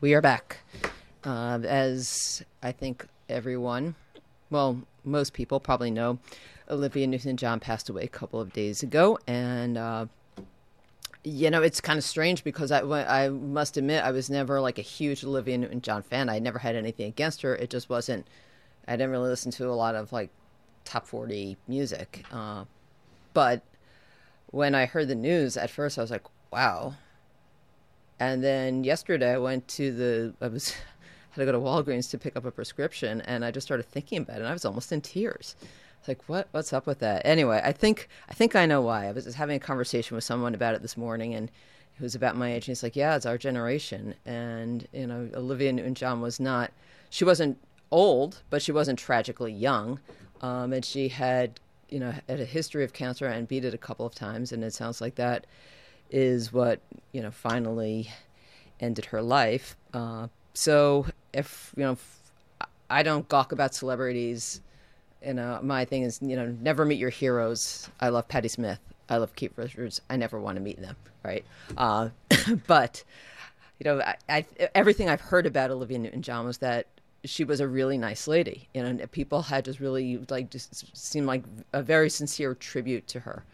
We are back. As I think everyone, well, most people probably know, Olivia Newton-John passed away a couple of days ago. And, you know, it's kind of strange because I must admit I was never like a huge Olivia Newton-John fan. I never had anything against her. It just wasn't, I didn't really listen to a lot of like top 40 music. But when I heard the news at first, I was like, wow. And then yesterday I went to I had to go to Walgreens to pick up a prescription, and I just started thinking about it, and I was almost in tears. It's like, what's up with that? Anyway, I think I know why. I was just having a conversation with someone about it this morning, and it was about my age, and he's like, yeah, it's our generation. And, you know, Olivia Newton-John she wasn't old, but she wasn't tragically young. And she had, you know, had a history of cancer and beat it a couple of times, and it sounds like that is what, you know, finally ended her life. So if, you know, I don't gawk about celebrities. You know, my thing is, you know, never meet your heroes. I love Patti Smith. I love Keith Richards. I never want to meet them, right? But, you know, everything I've heard about Olivia Newton-John was that she was a really nice lady. You know, people had just really, like, just seemed like a very sincere tribute to her.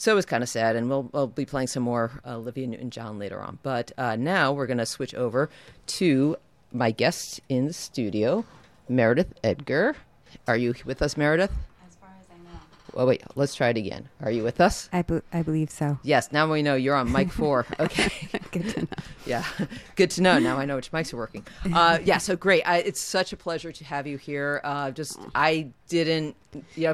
So it was kind of sad, and we'll be playing some more Olivia Newton-John later on. But now we're going to switch over to my guest in the studio, Meredith Edgar. Are you with us, Meredith? As far as I know. Well, wait, let's try it again. Are you with us? I believe so. Yes, now we know you're on mic 4. Okay. Good to know. Yeah, good to know. Now I know which mics are working. Yeah, so great. It's such a pleasure to have you here. A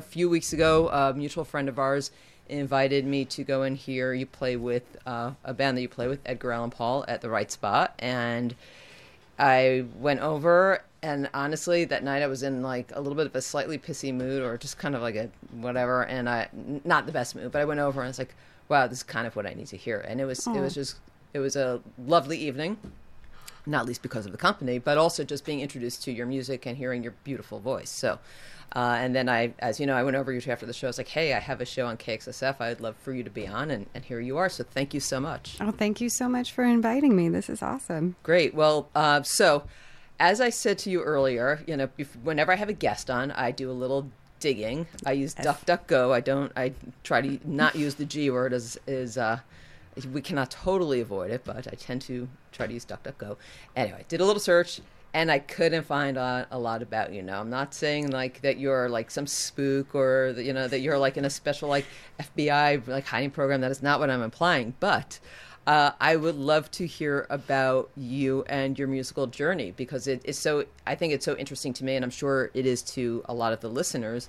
few weeks ago, a mutual friend of ours invited me to go in here. You play with a band that you play with, Edgar Allan Paul, at The Right Spot, and I went over, and honestly that night I was in like a little bit of a slightly pissy mood, or just kind of like a whatever, and not the best mood, but I went over and I was like, wow, this is kind of what I need to hear. And it was a lovely evening, not least because of the company, but also just being introduced to your music and hearing your beautiful voice. So and then I, as you know, I went over to you after the show. I was like, hey, I have a show on KXSF. I'd love for you to be on. And here you are. So thank you so much. Oh, thank you so much for inviting me. This is awesome. Great. Well, so as I said to you earlier, you know, whenever I have a guest on, I do a little digging. I use DuckDuckGo. I try to not use the G word as we cannot totally avoid it, but I tend to try to use DuckDuckGo. Anyway, did a little search. And I couldn't find a lot about you. Now, I'm not saying like that you're like some spook, or that, you know, that you're like in a special like FBI like hiding program. That is not what I'm implying. But I would love to hear about you and your musical journey, because it is so. I think it's so interesting to me, and I'm sure it is to a lot of the listeners.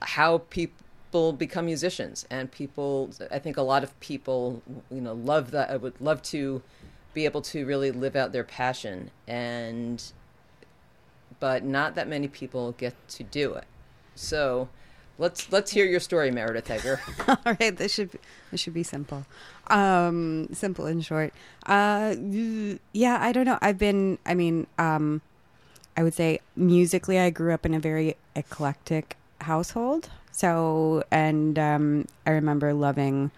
How people become musicians, and people. I think a lot of people, you know, love that. I would love to be able to really live out their passion, but not that many people get to do it. So let's hear your story, Meredith Edgar. All right, this should be simple. Simple and short. Yeah, I don't know. I would say musically I grew up in a very eclectic household. So, and I remember loving,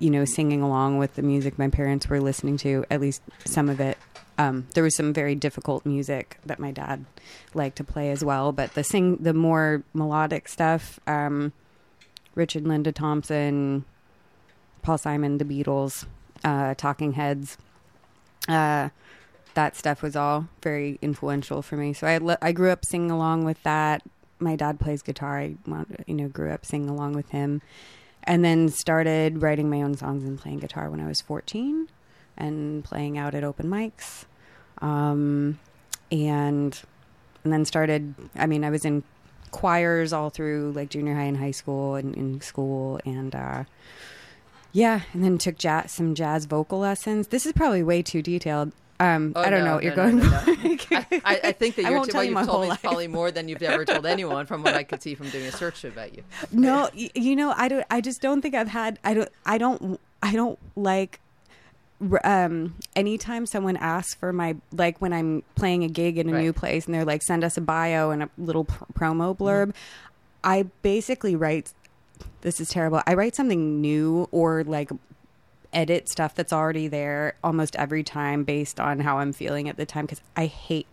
you know, singing along with the music my parents were listening to, at least some of it. There was some very difficult music that my dad liked to play as well, but the more melodic stuff, Richard Linda Thompson, Paul Simon, The Beatles, Talking Heads, that stuff was all very influential for me. So I grew up singing along with that. My dad plays guitar. I, you know, grew up singing along with him. And then started writing my own songs and playing guitar when I was 14 and playing out at open mics. And then started, I mean, I was in choirs all through like junior high and high school and in school. And yeah, and then took some jazz vocal lessons. This is probably way too detailed. I don't know what you're going for. I think that you've told me is probably more than you've ever told anyone, from what I could see from doing a search about you. No, you know, anytime someone asks for my, like when I'm playing a gig in a new place and they're like, send us a bio and a little promo blurb, I basically write, this is terrible. I write something new, or like edit stuff that's already there almost every time based on how I'm feeling at the time, because I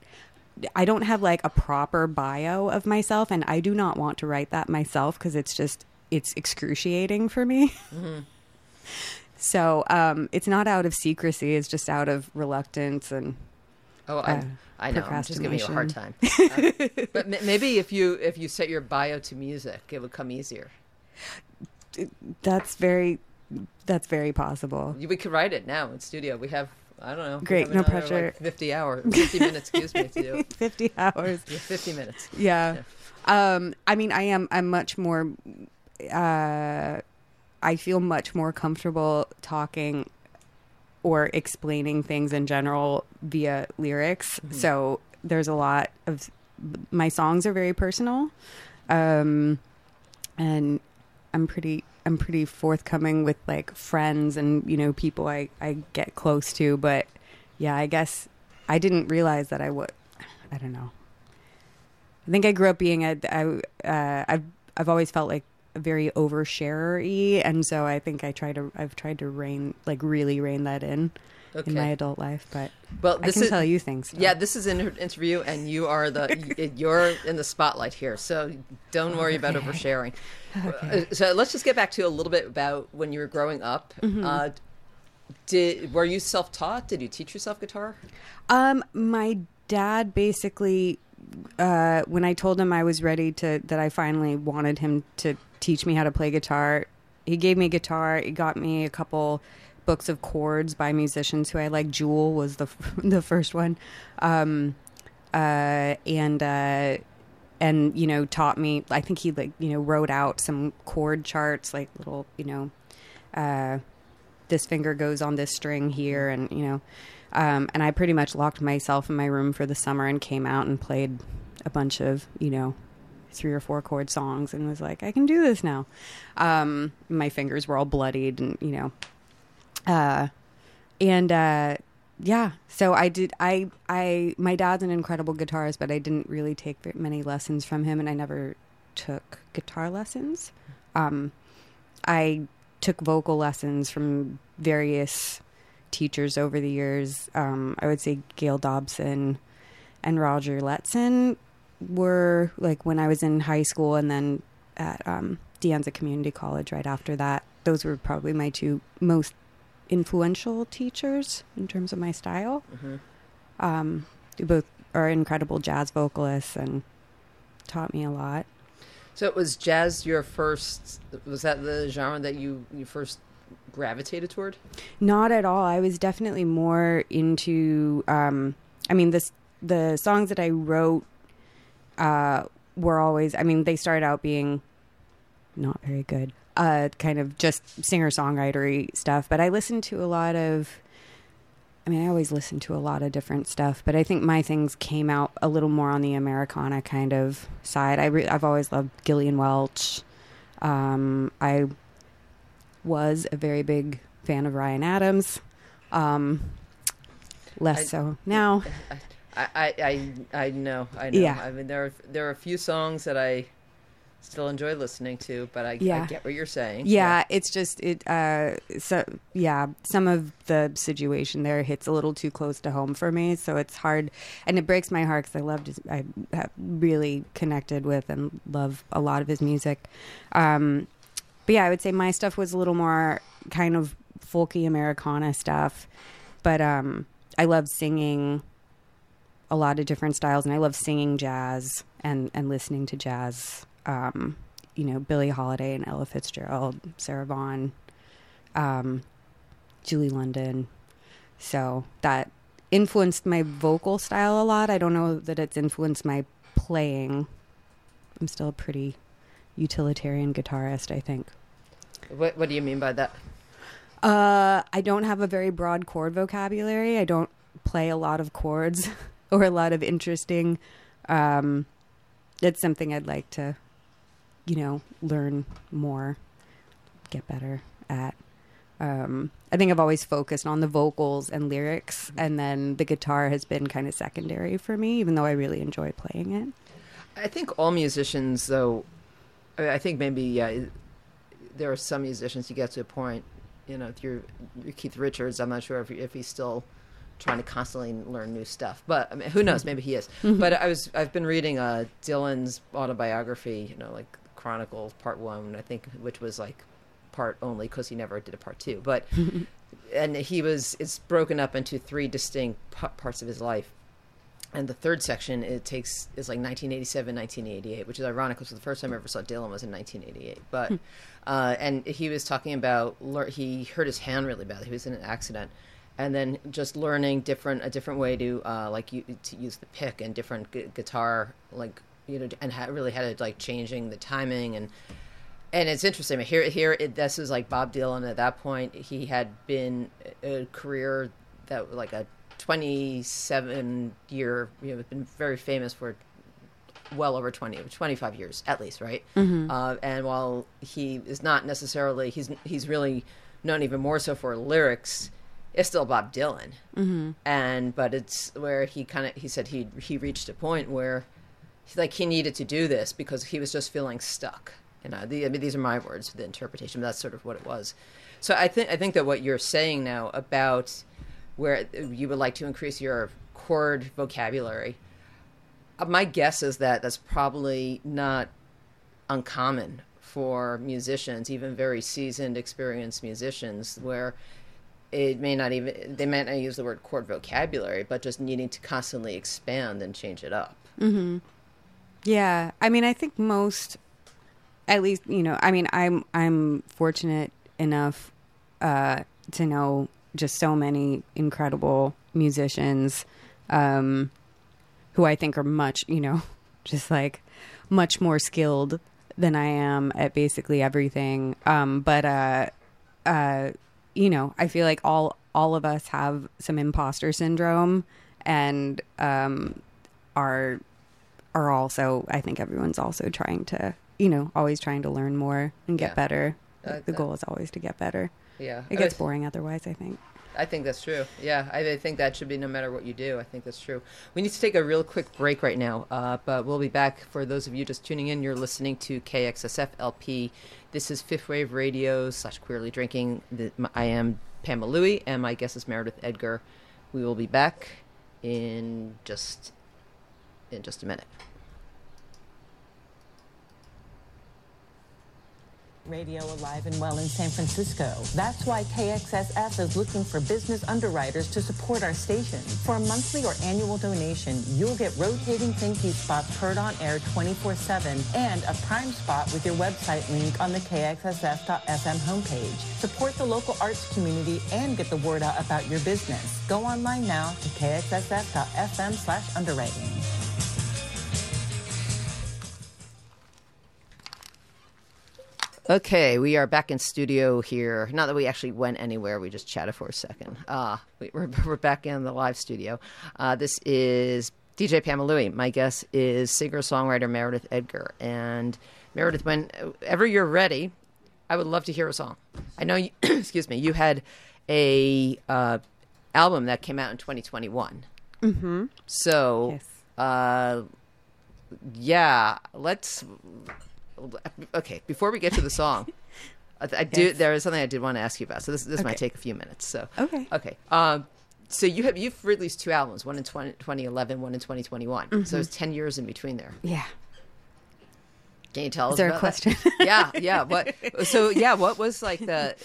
don't have like a proper bio of myself, and I do not want to write that myself because it's excruciating for me. Mm-hmm. So it's not out of secrecy, it's just out of reluctance and I know, I'm just giving you a hard time. But maybe if you set your bio to music, it would come easier. That's very possible. We could write it now in studio. We have, I don't know. Great, no pressure. Like 50 minutes, excuse me, to do. 50 hours. Yeah, 50 minutes. Yeah. Yeah. I mean, I'm much more, I feel much more comfortable talking or explaining things in general via lyrics. Mm-hmm. So there's a lot of, my songs are very personal. And I'm pretty forthcoming with like friends and, you know, people I get close to, but yeah, I guess I didn't realize that I would, I don't know. I think I grew up being I've always felt like a very oversharer-y, and so I think I've tried to really rein that in. Okay. In my adult life, but I can tell you things. So. Yeah, this is an interview, and you are you're in the spotlight here, so don't worry about oversharing. Okay. So let's just get back to a little bit about when you were growing up. Mm-hmm. Were you self-taught? Did you teach yourself guitar? My dad basically, when I told him I was ready that I finally wanted him to teach me how to play guitar, he gave me a guitar. He got me a couple books of chords by musicians who I like. Jewel was the first one, and you know, taught me. I think he wrote out some chord charts, like little this finger goes on this string here, and and I pretty much locked myself in my room for the summer and came out and played a bunch of 3 or 4 chord songs and was like, I can do this now. My fingers were all bloodied and yeah, so I did. My dad's an incredible guitarist, but I didn't really take many lessons from him, and I never took guitar lessons. I took vocal lessons from various teachers over the years. I would say Gail Dobson and Roger Letson were like when I was in high school, and then at De Anza Community College right after that. Those were probably my two most influential teachers in terms of my style. Mm-hmm. They both are incredible jazz vocalists and taught me a lot. So it was jazz your first, was that the genre that you first gravitated toward? Not at all. I was definitely more into, the songs that I wrote were always, they started out being not very good. Kind of just singer-songwritery stuff. But I listened to a lot of... I always listen to a lot of different stuff, but I think my things came out a little more on the Americana kind of side. I've always loved Gillian Welch. I was a very big fan of Ryan Adams. Less so now. I know. Yeah. There are a few songs that I still enjoy listening to, but I get what you're saying. Yeah, it's just some of the situation there hits a little too close to home for me, so it's hard, and it breaks my heart because I really connected with and love a lot of his music. But yeah, I would say my stuff was a little more kind of folky Americana stuff, but I love singing a lot of different styles, and I love singing jazz and listening to jazz. Billie Holiday and Ella Fitzgerald, Sarah Vaughan, Julie London. So that influenced my vocal style a lot. I don't know that it's influenced my playing. I'm still a pretty utilitarian guitarist, I think. What do you mean by that? I don't have a very broad chord vocabulary. I don't play a lot of chords or a lot of interesting. That's something I'd like to learn more, get better at. I think I've always focused on the vocals and lyrics, and then the guitar has been kind of secondary for me, even though I really enjoy playing it. I think all musicians, though, there are some musicians you get to a point you know, through Keith Richards. I'm not sure if he's still trying to constantly learn new stuff, but I mean, who knows? Maybe he is. Mm-hmm. But I've been reading Dylan's autobiography, you know, like Chronicles Part 1, I think, which was like part only because he never did a part 2. But and it's broken up into three distinct parts of his life. And the third section is like 1987, 1988, which is ironic because the first time I ever saw Dylan was in 1988. But and he was talking about he hurt his hand really badly. He was in an accident, and then just learning a different way to use the pick and different guitar, like, you know, and really had to like changing the timing and it's interesting. This is like Bob Dylan at that point. He had been a career that like a 27-year, you know, been very famous for well over 25 years at least, right? Mm-hmm. And while he is not necessarily, he's really known even more so for lyrics, it's still Bob Dylan. Mm-hmm. But it's where he said he reached a point where like he needed to do this because he was just feeling stuck. You know, these are my words, the interpretation, but that's sort of what it was. So I think that what you're saying now about where you would like to increase your chord vocabulary, my guess is that that's probably not uncommon for musicians, even very seasoned, experienced musicians, where they might not use the word chord vocabulary, but just needing to constantly expand and change it up. Mm-hmm. Yeah, I mean, I think most, at least, you know, I mean, I'm fortunate enough to know just so many incredible musicians who I think are much, you know, just like much more skilled than I am at basically everything. But you know, I feel like all of us have some imposter syndrome and are also, I think everyone's also trying to, you know, always trying to learn more and get better. Like the goal is always to get better. Yeah, it gets boring otherwise, I think. I think that's true. Yeah, I think that should be no matter what you do. I think that's true. We need to take a real quick break right now, but we'll be back. For those of you just tuning in, you're listening to KXSF LP. This is Fifth Wave Radio / Queerly Drinking. I am Pamela Louie, and my guest is Meredith Edgar. We will be back in just a minute. Radio alive and well in San Francisco. That's why KXSF is looking for business underwriters to support our station. For a monthly or annual donation, you'll get rotating Think Piece spots heard on air 24/7 and a prime spot with your website link on the KXSF.FM homepage. Support the local arts community and get the word out about your business. Go online now to KXSF.FM/underwriting. Okay, we are back in studio here. Not that we actually went anywhere, we just chatted for a second. We're back in the live studio. This is DJ Pamela Louie. My guest is singer-songwriter Meredith Edgar. And Meredith, whenever you're ready, I would love to hear a song. I know you, excuse me, you had a album that came out in 2021. Mm-hmm. So, yes. Okay, before we get to the song, there is something I did want to ask you about. So this might take a few minutes. So okay. So you've released two albums, one in 2011, one in 2021. Mm-hmm. So it's 10 years in between there. Yeah. Can you tell us? Is there about a question? That? Yeah. What? So yeah, what was like the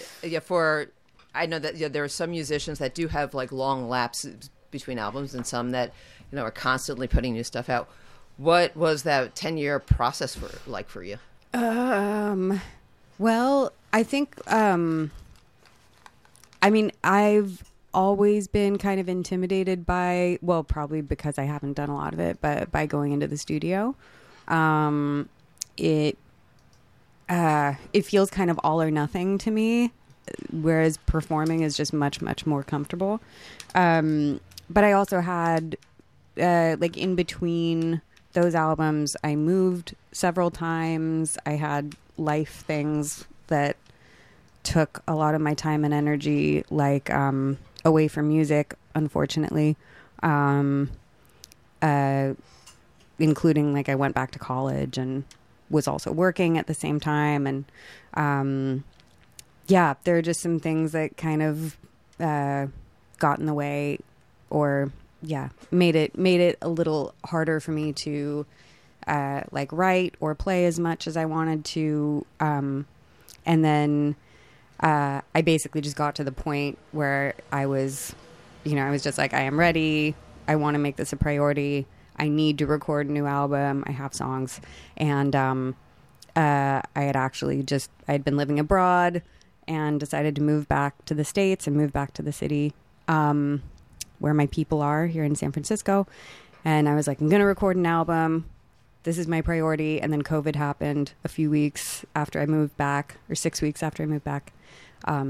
for? I know that there are some musicians that do have like long lapses between albums, and some that, you know, are constantly putting new stuff out. What was that 10-year process for you? Well, I think, I mean, I've always been kind of intimidated by, well, probably because I haven't done a lot of it, but by going into the studio, it feels kind of all or nothing to me, whereas performing is just much, much more comfortable. But I also had, like in between those albums, I moved several times. I had life things that took a lot of my time and energy, like away from music, unfortunately, including like I went back to college and was also working at the same time. And yeah, there are just some things that kind of got in the way, or made it a little harder for me to like write or play as much as I wanted to. And then I basically just got to the point where I was, I was just like, I am ready. I want to make this a priority. I need to record a new album. I have songs. And I had actually I'd been living abroad and decided to move back to the States and move back to the city where my people are here in San Francisco. And I was like, I'm going to record an album. This is my priority. And then COVID happened a few weeks after I moved back, or 6 weeks after I moved back. I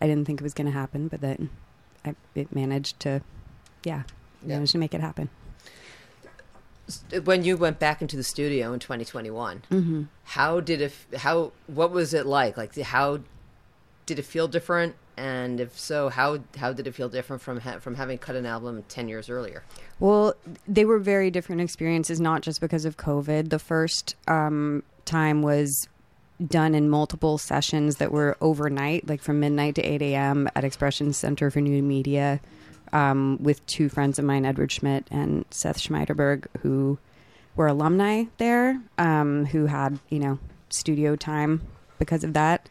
didn't think it was going to happen, but then it managed to, managed to make it happen. When you went back into the studio in 2021, mm-hmm. What was it like? Like, how did it feel different? And if so, how did it feel different from having cut an album 10 years earlier? Well, they were very different experiences, not just because of COVID. The first time was done in multiple sessions that were overnight, like from midnight to 8 a.m. at Expression Center for New Media with two friends of mine, Edward Schmidt and Seth Schmeiderberg, who were alumni there, who had, studio time because of that.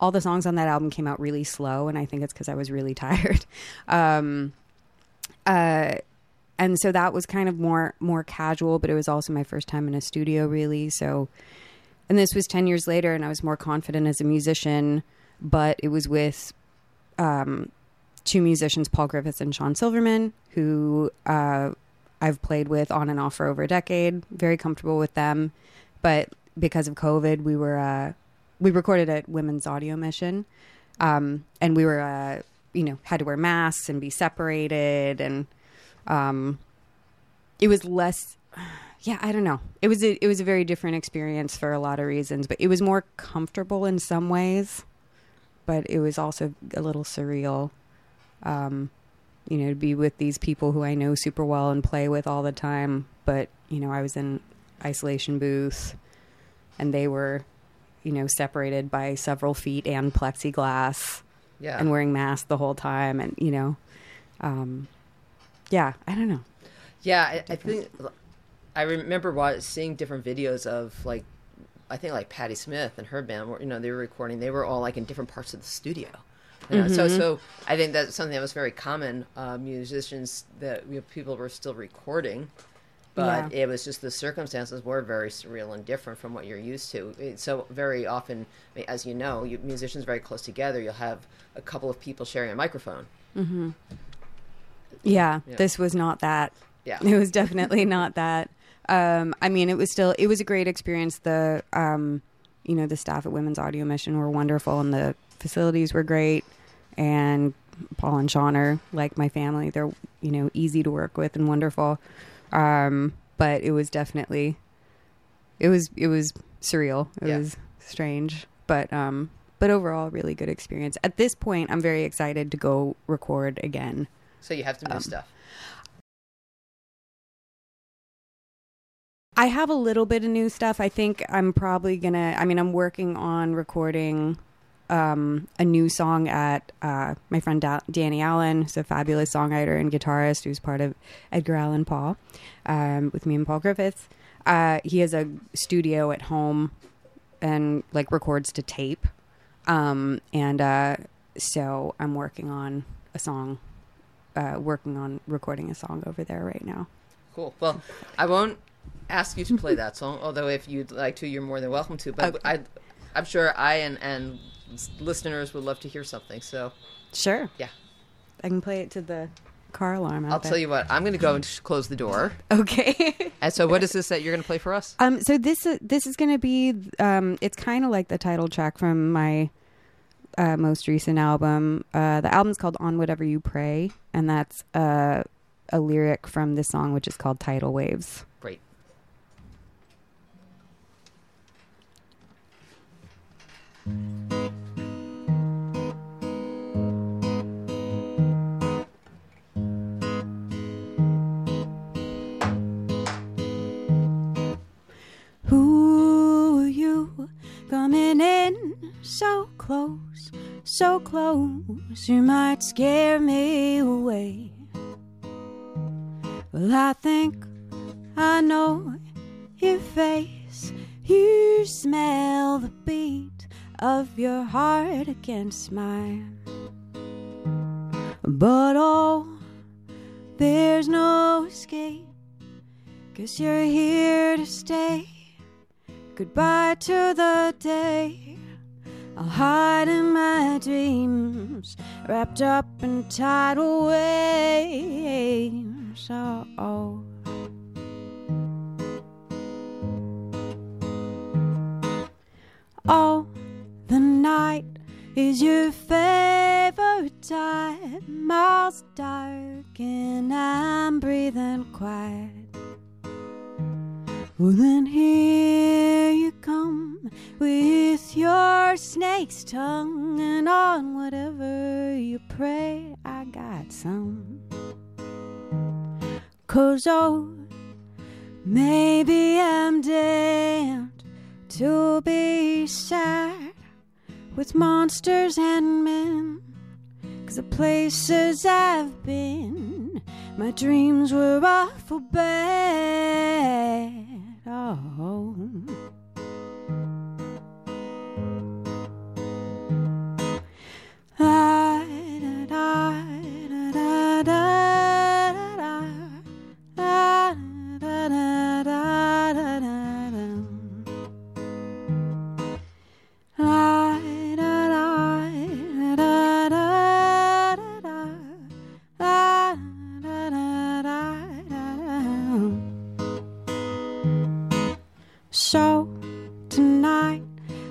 All the songs on that album came out really slow, and I think it's because I was really tired. And so that was kind of more casual, but it was also my first time in a studio, really. So, and this was 10 years later, and I was more confident as a musician, but it was with two musicians, Paul Griffiths and Sean Silverman, who I've played with on and off for over a decade. Very comfortable with them. But because of COVID, we recorded at Women's Audio Mission, and we were, had to wear masks and be separated, and it was less. Yeah, I don't know. It was a very different experience for a lot of reasons, but it was more comfortable in some ways, but it was also a little surreal, to be with these people who I know super well and play with all the time. But I was in isolation booth, and they were, separated by several feet and plexiglass, and wearing masks the whole time. And, I don't know. Yeah. I think I remember seeing different videos of like Patti Smith and her band, they were recording, they were all like in different parts of the studio. Mm-hmm. So I think that's something that was very common, musicians that people were still recording. But it was just the circumstances were very surreal and different from what you're used to. So very often, as musicians are very close together. You'll have a couple of people sharing a microphone. Mm-hmm. Yeah, this was not that. Yeah. It was definitely not that. It was a great experience. The, the staff at Women's Audio Mission were wonderful, and the facilities were great. And Paul and Sean are like my family. They're, easy to work with and wonderful. But it was definitely, it was surreal. It was strange, but overall really good experience. At this point, I'm very excited to go record again. So you have to do stuff. I have a little bit of new stuff. I think I'm probably I'm working on recording, a new song at my friend Danny Allen, who's a fabulous songwriter and guitarist who's part of Edgar Allan Paul, with me and Paul Griffiths. He has a studio at home and like records to tape. So I'm working on recording a song over there right now. Cool. Well, I won't ask you to play that song, although if you'd like to, you're more than welcome to. But okay. I'm sure I and listeners would love to hear something, so sure. Yeah, I can play it to the car alarm. I'll tell you what, I'm going to go and close the door. Okay. And so, what is this that you're going to play for us? So this is going to be it's kind of like the title track from my most recent album. The album's called On Whatever You Pray, and that's a lyric from this song, which is called Tidal Waves. Great. Come so close, you might scare me away. Well, I think I know your face. You smell the beat of your heart against mine. But oh, there's no escape, 'cause you're here to stay. Goodbye to the day. I'll hide in my dreams, wrapped up in tidal waves. Oh, oh. Oh, the night is your favorite time. Miles dark and I'm breathing quiet. Well, then here you come with your snake's tongue, and on whatever you pray, I got some. 'Cause oh, maybe I'm damned to be sad with monsters and men, 'cause the places I've been, my dreams were awful bad. Oh. La da da da da da da da da da da da da. So tonight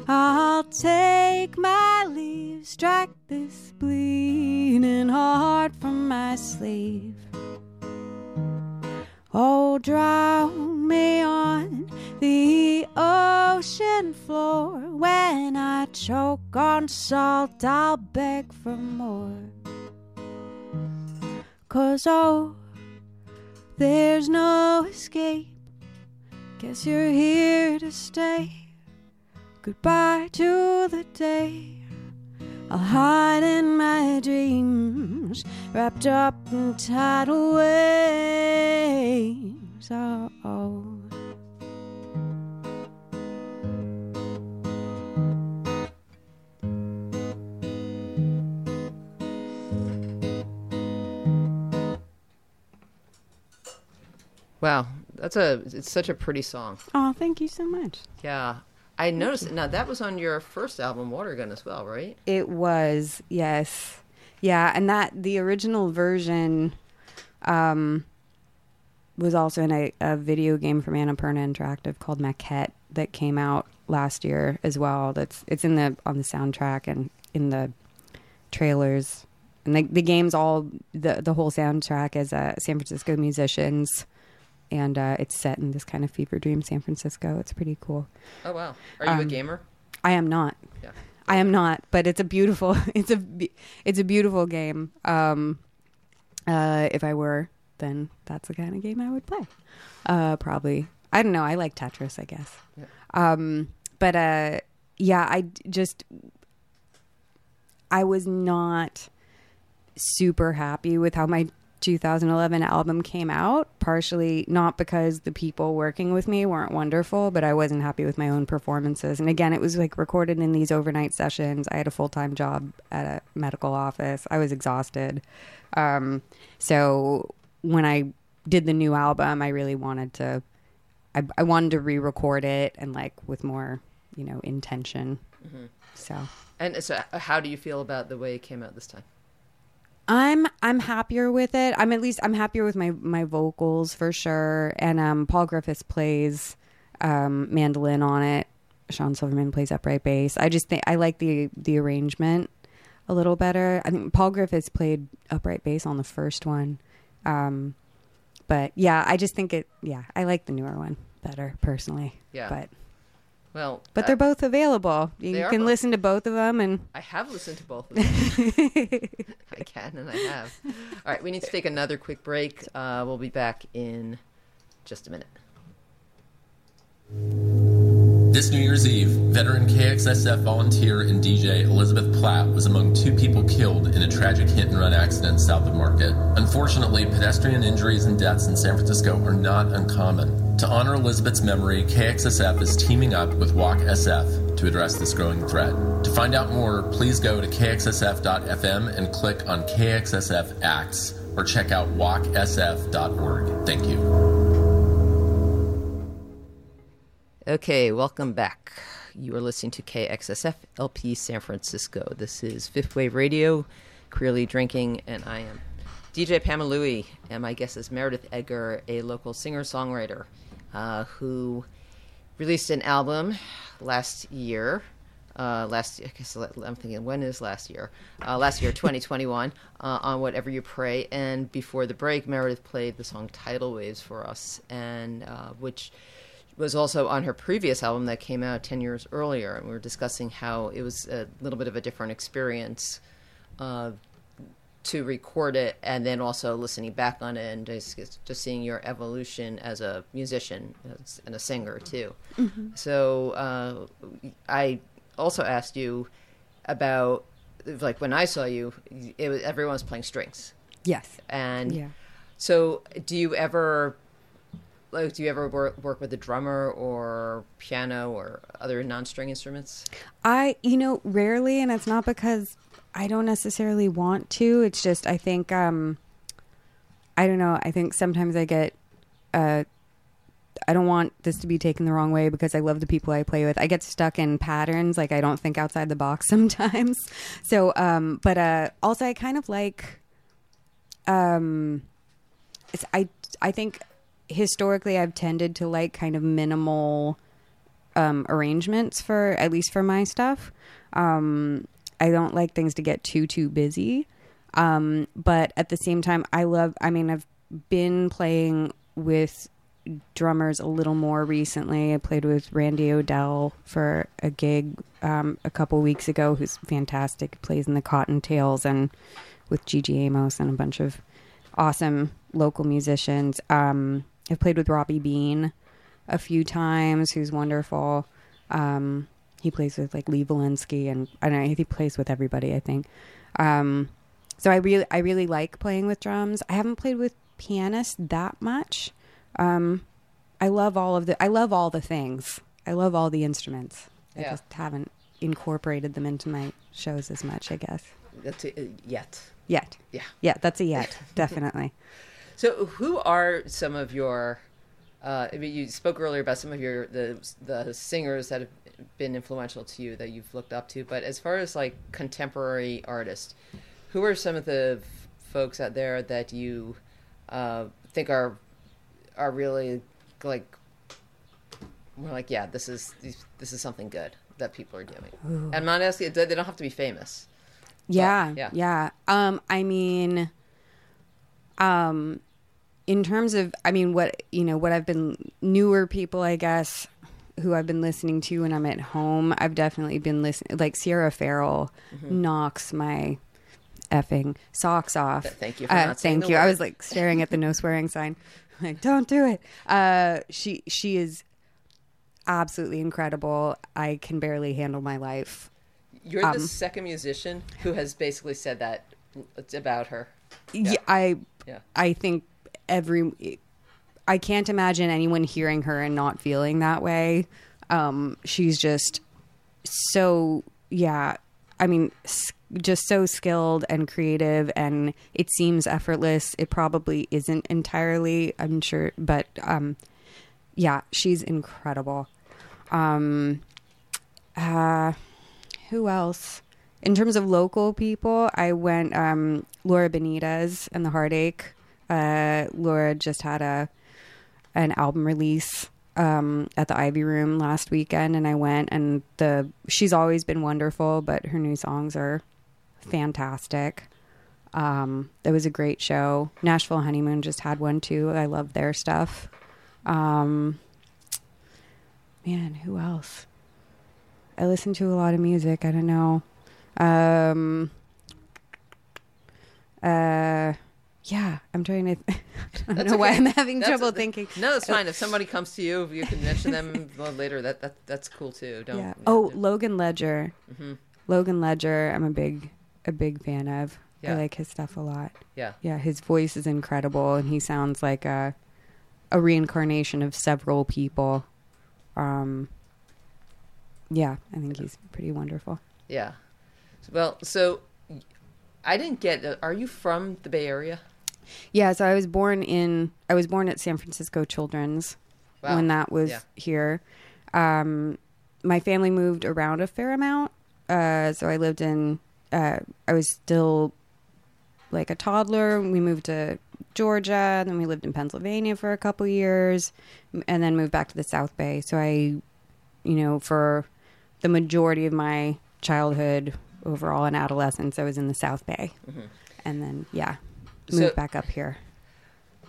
I'll take my leave, strike this bleeding heart from my sleeve. Oh, drown me on the ocean floor. When I choke on salt, I'll beg for more. 'Cause oh, there's no escape, guess you're here to stay. Goodbye to the day. I'll hide in my dreams, wrapped up in tidal waves. Oh, oh. Wow. It's such a pretty song. Oh, thank you so much. Yeah. I noticed, now that was on your first album, Watergun, as well, right? It was, yes. Yeah, and the original version was also in a video game from Annapurna Interactive called Maquette that came out last year as well. It's on the soundtrack and in the trailers. And the game's all, the whole soundtrack is San Francisco musicians. And it's set in this kind of fever dream San Francisco. It's pretty cool. Oh, wow. Are you a gamer? I am not. Yeah. I am not, but it's a beautiful it's a beautiful game. If I were, then that's the kind of game I would play. Probably. I don't know. I like Tetris, I guess. Yeah. I was not super happy with how my 2011 album came out, partially not because the people working with me weren't wonderful, but I wasn't happy with my own performances. And again, it was like recorded in these overnight sessions. I had a full-time job at a medical office. I was exhausted. So when I did the new album, I really wanted to I wanted to re-record it and like with more, you know, intention. Mm-hmm. So how do you feel about the way it came out this time? I'm happier with it. I'm happier with my vocals for sure. And Paul Griffiths plays mandolin on it. Sean Silverman plays upright bass. I just think I like the arrangement a little better. I think Paul Griffiths played upright bass on the first one. But yeah, I just think I like the newer one better personally. Yeah. But they're both available. You can listen to both of them. And I have listened to both of them. I can and I have. All right, we need to take another quick break. We'll be back in just a minute. This New Year's Eve, veteran KXSF volunteer and DJ Elizabeth Platt was among two people killed in a tragic hit-and-run accident south of Market. Unfortunately, pedestrian injuries and deaths in San Francisco are not uncommon. To honor Elizabeth's memory, KXSF is teaming up with Walk SF to address this growing threat. To find out more, please go to kxsf.fm and click on KXSF Acts or check out walksf.org. Thank you. Okay, welcome back. You are listening to KXSF LP San Francisco. This is Fifth Wave Radio, Queerly Drinking, and I am DJ Pamela Louie, and my guest is Meredith Edgar, a local singer-songwriter who released an album last year. Last year, 2021, On Whatever You Pray. And before the break, Meredith played the song Tidal Waves for us, and which was also on her previous album that came out 10 years earlier. And we were discussing how it was a little bit of a different experience to record it, and then also listening back on it and just seeing your evolution as a musician and a singer too. Mm-hmm. So I also asked you about, like, when I saw you, it was, everyone was playing strings. Yes. And yeah. So do you ever work with a drummer or piano or other non-string instruments? Rarely, and it's not because I don't necessarily want to. It's just I think, I don't know, I think sometimes I get, I don't want this to be taken the wrong way because I love the people I play with. I get stuck in patterns, like I don't think outside the box sometimes. So, also I kind of like, I think... historically, I've tended to like kind of minimal arrangements for, at least for my stuff. I don't like things to get too busy. But at the same time, I've been playing with drummers a little more recently. I played with Randy O'Dell for a gig a couple weeks ago, who's fantastic. He plays in the Cottontails and with Gigi Amos and a bunch of awesome local musicians. I've played with Robbie Bean a few times, who's wonderful. He plays with like Lee Valinsky, and I don't know, he plays with everybody, I think. So I really like playing with drums. I haven't played with pianists that much. I love all the things. I love all the instruments. I just haven't incorporated them into my shows as much, I guess. That's a yet. Yeah, that's a yet, definitely. So who are some of your, you spoke earlier about some of your, the singers that have been influential to you that you've looked up to, but as far as like contemporary artists, who are some of the folks out there that you think are really like, we're like, yeah, this is something good that people are doing? Ooh. I'm not asking, they don't have to be famous. Yeah. In terms of, what I've been, newer people, I guess, who I've been listening to when I'm at home, I've definitely been listening, like Sierra Farrell knocks my effing socks off. Thank you for not saying the word. I was like staring at the no swearing sign. I'm like, don't do it. She is absolutely incredible. I can barely handle my life. You're the second musician who has basically said that about her. Yeah. I think I can't imagine anyone hearing her and not feeling that way. She's just so, just so skilled and creative, and it seems effortless. It probably isn't entirely, I'm sure, but she's incredible. Who else? In terms of local people, I went Laura Benitez and the Heartache. Laura just had an album release at the Ivy Room last weekend, and I went. And she's always been wonderful, but her new songs are fantastic. That was a great show. Nashville Honeymoon just had one too. I love their stuff. Who else? I listen to a lot of music. I don't know. I'm trying to I don't know why I'm having trouble thinking. No, it's fine. If somebody comes to you, you can mention them later. That's cool too. Don't. Yeah. Oh, Logan Ledger. Mm-hmm. Logan Ledger, I'm a big fan of. Yeah. I like his stuff a lot. Yeah. Yeah, his voice is incredible, and he sounds like a reincarnation of several people. Yeah, I think he's pretty wonderful. Yeah. Well, so I didn't get, are you from the Bay Area? Yeah, so I was born at San Francisco Children's when that was here. My family moved around a fair amount. So I lived in, I was still like a toddler. We moved to Georgia, and then we lived in Pennsylvania for a couple years, and then moved back to the South Bay. So for the majority of my childhood overall and adolescence, I was in the South Bay. Mm-hmm. And then, moved back up here.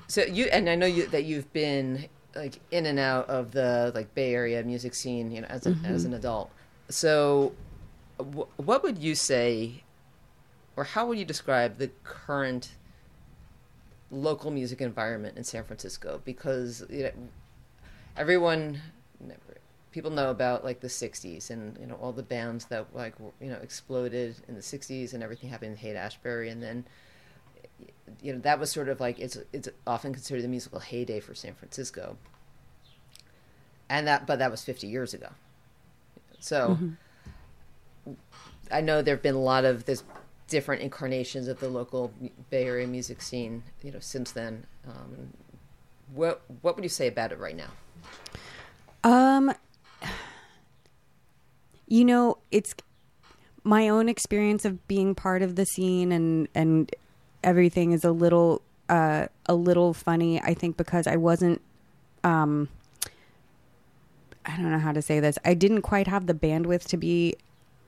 So I know that you've been like in and out of the like Bay Area music scene, as an adult. So what would you say, or how would you describe the current local music environment in San Francisco? Because people know about like the '60s and all the bands that exploded in the '60s and everything happened in Haight-Ashbury, and then that was sort of like it's often considered the musical heyday for San Francisco, and that was 50 years ago. So. Mm-hmm. I know there have been there's different incarnations of the local Bay Area music scene, since then. What would you say about it right now? It's my own experience of being part of the scene, and everything is a little funny, I think, because I wasn't, I don't know how to say this. I didn't quite have the bandwidth to be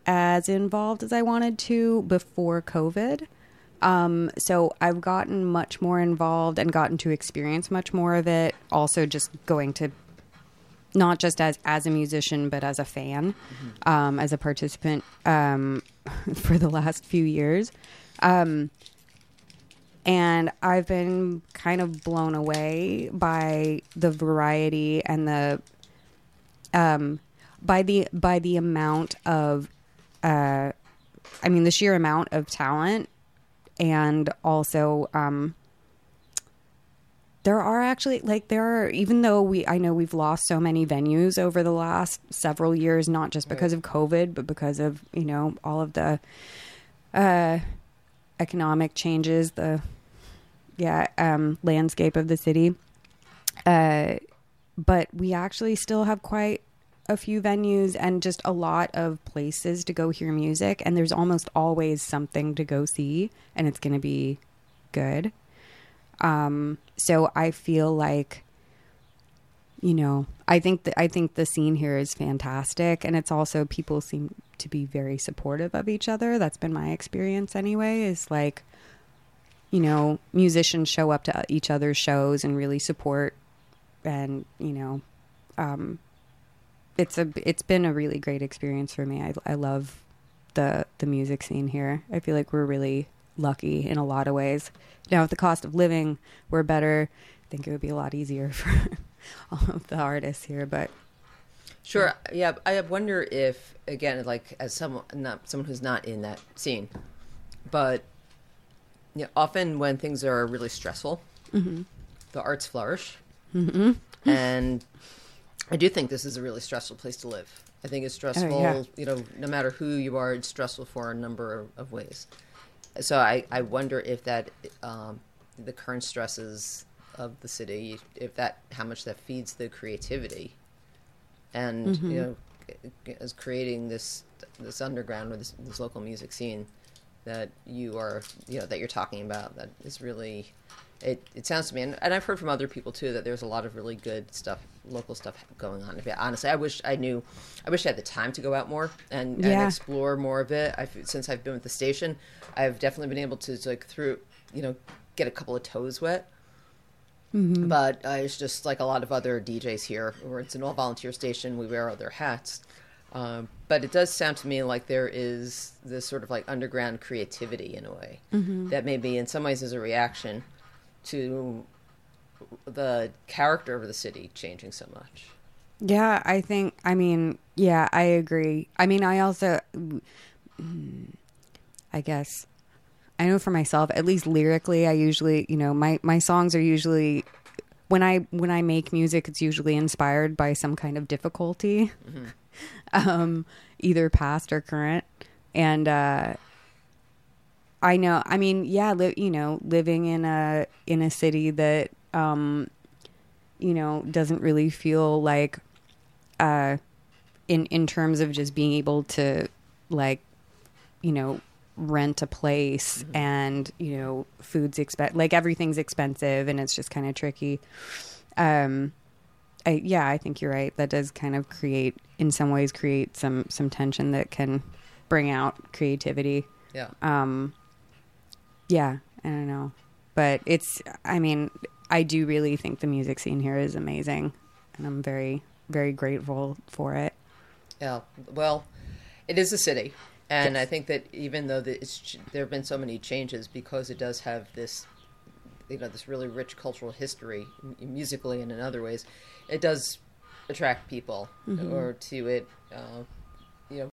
as involved as I wanted to before COVID. So I've gotten much more involved and gotten to experience much more of it. Also just going to, not just as a musician, but as a fan, mm-hmm. As a participant, for the last few years. And I've been kind of blown away by the variety and the, by the amount of, the sheer amount of talent, and also there are even though we've lost so many venues over the last several years, not just because of COVID, but because of all of the economic changes, the landscape of the city. But we actually still have quite a few venues and just a lot of places to go hear music, and there's almost always something to go see, and it's going to be good. So I feel like, I think the scene here is fantastic, and it's also, people seem to be very supportive of each other. That's been my experience anyway, is like, musicians show up to each other's shows and really support, and it's been a really great experience for me. I love the music scene here. I feel like we're really lucky in a lot of ways. Now, if the cost of living were better, I think it would be a lot easier for all of the artists here. But sure, yeah. I wonder if, again, like as someone who's not in that scene, but often when things are really stressful, mm-hmm. the arts flourish, mm-hmm. and I do think this is a really stressful place to live. I think it's stressful, no matter who you are, it's stressful for a number of ways. So I wonder if that, the current stresses of the city, how much that feeds the creativity, and, mm-hmm. Is creating this underground or this local music scene that you are, that you're talking about, that is really... It sounds to me, and I've heard from other people too, that there's a lot of really good stuff, local stuff going on. Honestly, I wish I had the time to go out more and explore more of it. Since I've been with the station, I've definitely been able to get a couple of toes wet. Mm-hmm. But it's just like a lot of other DJs here, where it's an all-volunteer station. We wear other hats. But it does sound to me like there is this sort of like underground creativity in a way, mm-hmm. that maybe in some ways is a reaction to the character of the city changing so much. Yeah, I think, I mean, yeah, I agree. I mean, I also, I guess, I know for myself, at least lyrically, I usually, you know, my songs are usually, when I make music, it's usually inspired by some kind of difficulty, mm-hmm. Either past or current. And I know, I mean, yeah, living in a city that, you know, doesn't really feel like, in terms of just being able to, like, you know, rent a place, mm-hmm. and, you know, food's everything's expensive and it's just kind of tricky. I think you're right. That does kind of create some tension that can bring out creativity. Yeah. Yeah, I don't know. But it's, I mean, I do really think the music scene here is amazing, and I'm very, very grateful for it. Yeah. Well, it is a city. And yes. I think that even though there have been so many changes, because it does have this, you know, this really rich cultural history, musically and in other ways, it does attract people, mm-hmm. or to it, you know,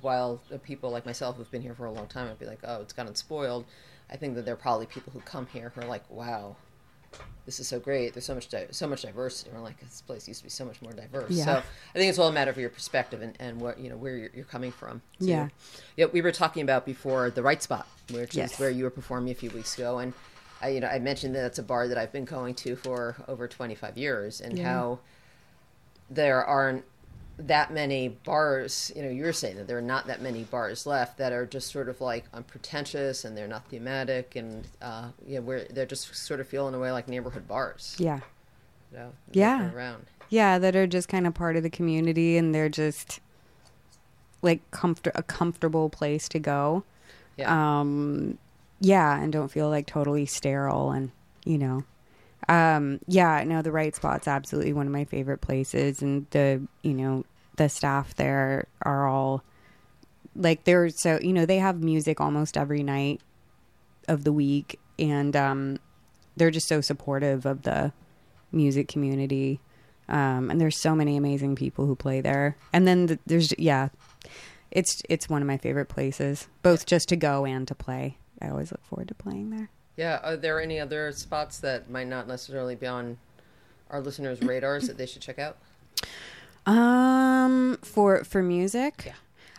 while the people like myself who've been here for a long time, I'd be like, oh, it's gotten spoiled. I think that there are probably people who come here who are like, wow, this is so great. There's so much diversity. We're like, this place used to be so much more diverse. Yeah. So I think it's all a matter of your perspective and what, you know, where you're coming from. So, yeah. Yeah. We were talking about before The Right Spot, which yes. is where you were performing a few weeks ago. And I, you know, I mentioned that it's a bar that I've been going to for over 25 years and yeah. how there aren't that many bars, you know, you were saying that there are not that many bars left that are just sort of like unpretentious and they're not thematic and, you know, where they're just sort of feeling a way like neighborhood bars. Yeah. You know, yeah. Around. Yeah. That are just kind of part of the community and they're just like a comfortable place to go. Yeah. Yeah. And don't feel like totally sterile and, you know. Yeah, no, The Right Spot's absolutely one of my favorite places, and the, you know, the staff there are all like, they're so, you know, they have music almost every night of the week, and they're just so supportive of the music community, and there's so many amazing people who play there. And then there's, yeah, it's one of my favorite places, both just to go and to play. I always look forward to playing there. Yeah, are there any other spots that might not necessarily be on our listeners' radars that they should check out? For music? Yeah.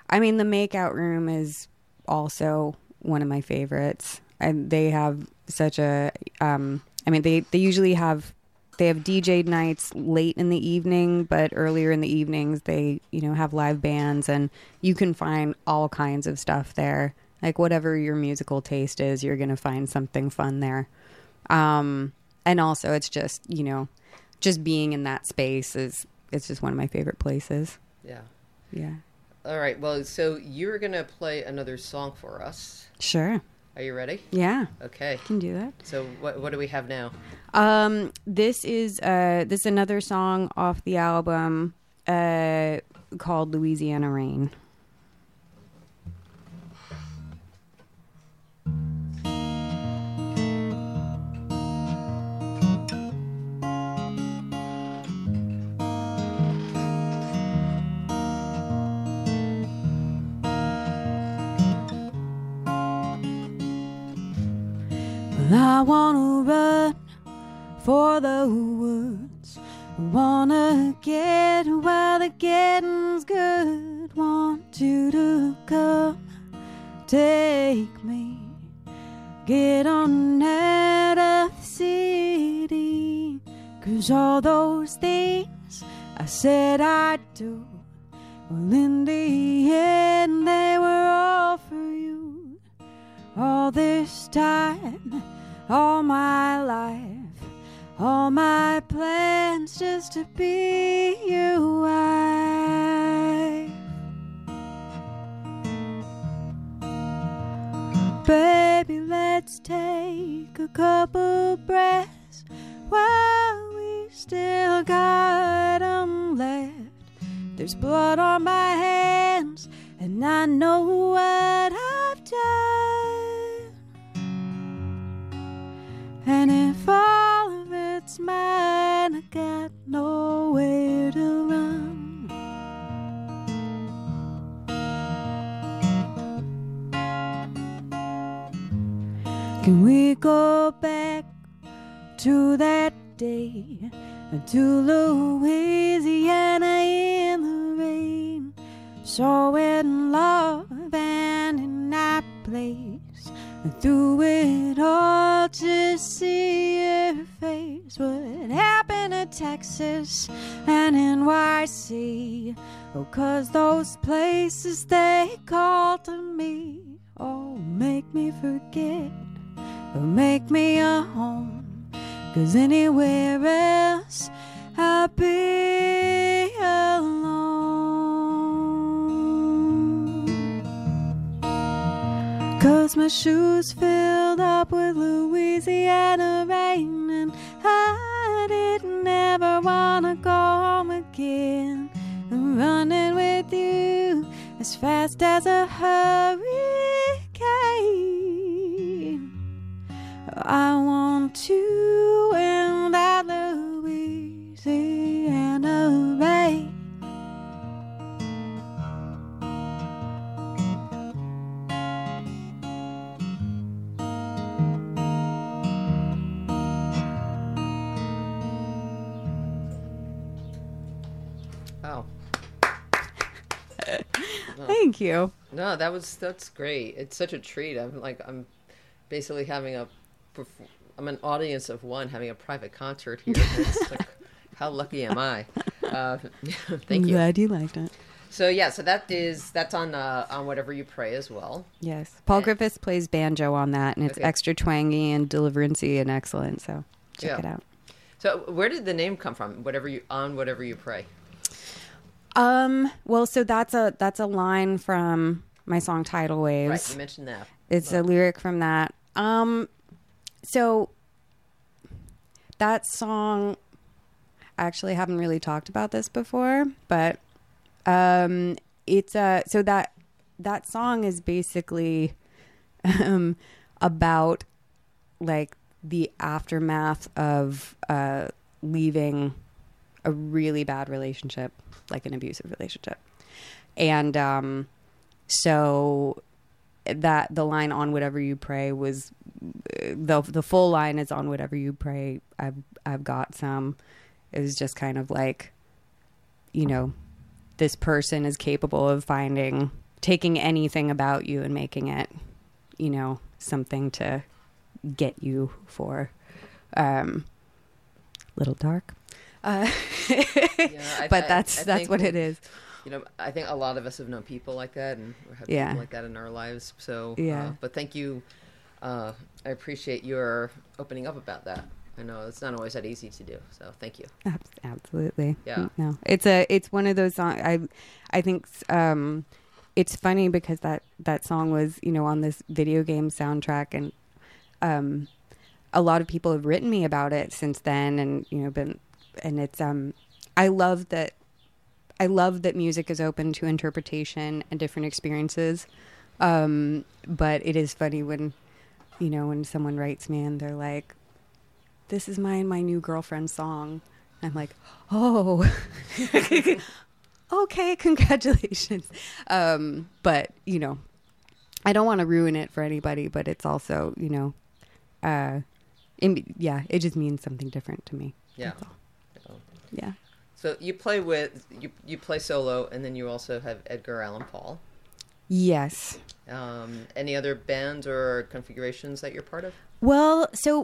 I mean, the Makeout Room is also one of my favorites. And they have such a I mean, they usually have DJ nights late in the evening, but earlier in the evenings they, you know, have live bands, and you can find all kinds of stuff there. Like, whatever your musical taste is, you're going to find something fun there. And also, it's just, you know, just being in that space it's just one of my favorite places. Yeah. Yeah. All right. Well, so you're going to play another song for us. Sure. Are you ready? Yeah. Okay. I can do that. So what do we have now? This is another song off the album called Louisiana Rain. I wanna run for the woods. I wanna get while the getting's good. Want you to come take me. Get on out of the city. 'Cause all those things I said I'd do, well, in the end they were all for you. All this time, all my life, all my plans just to be your wife. Baby, let's take a couple breaths while we still got 'em left. There's blood on my hands, and I know what I've done. And if Can we go back to that day, to Louisiana in the rain, so in love and in that place, through it all to see your face? What happened in Texas and NYC? Oh, 'cause those places they call to me. Oh, make me forget, oh, make me a home, 'cause anywhere else I'll be alone. 'Cause my shoes filled up with Louisiana rain, and I didn't ever wanna go home again. I'm running with you as fast as a hurricane. I want you in that Louisiana rain. Thank you. No, that's great. It's such a treat. I'm basically having I'm an audience of one having a private concert here. It's like, how lucky am I? Thank you. Glad you liked it. So that's on Whatever You Pray as well. Yes, Paul Griffiths plays banjo on that, and it's extra twangy and deliverancy and excellent. So check it out. So where did the name come from? Whatever you pray. Well, so that's a line from my song Tidal Waves. Right, you mentioned that. It's a lyric from that. So that song, I actually haven't really talked about this before, but it's so that song is basically about like the aftermath of leaving a really bad relationship, like an abusive relationship. And so that the line On Whatever You Pray was the full line is On Whatever You Pray, I've got some. It was just kind of like, you know, this person is capable of taking anything about you and making it, you know, something to get you for. Little dark. But that's what it is. You know, I think a lot of us have known people like that and have people like that in our lives. So, but thank you. I appreciate your opening up about that. I know it's not always that easy to do. So thank you. Absolutely. Yeah. No, it's one of those songs. I think, it's funny because that song was, you know, on this video game soundtrack, and, a lot of people have written me about it since then, and, you know, and it's I love that music is open to interpretation and different experiences, but it is funny when, you know, when someone writes me and they're like, this is my new girlfriend's song, I'm like, oh, okay, congratulations. But, you know, I don't want to ruin it for anybody, but it's also, you know, it just means something different to me. Yeah. Yeah. So you play you play solo, and then you also have Edgar Allan Paul. Yes. Any other bands or configurations that you're part of? Well, so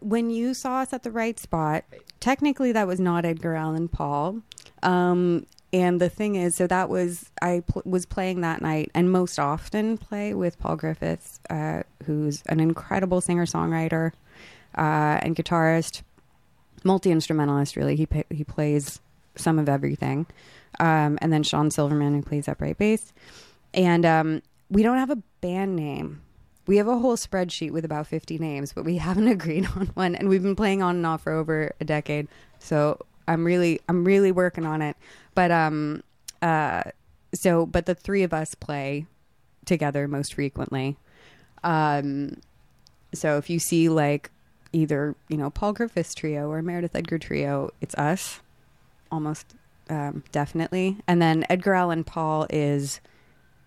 when you saw us at the Right Spot, technically that was not Edgar Allan Paul. And the thing is, so that was, I was playing that night, and most often play with Paul Griffiths, who's an incredible singer-songwriter and guitarist. Multi-instrumentalist, really. He plays some of everything, and then Sean Silverman, who plays upright bass. And we don't have a band name. We have a whole spreadsheet with about 50 names, but we haven't agreed on one, and we've been playing on and off for over a decade, so I'm really working on it. But but the three of us play together most frequently, so if you see, like, either, you know, Paul Griffiths Trio or Meredith Edgar Trio, it's us almost definitely. And then Edgar Allan Paul is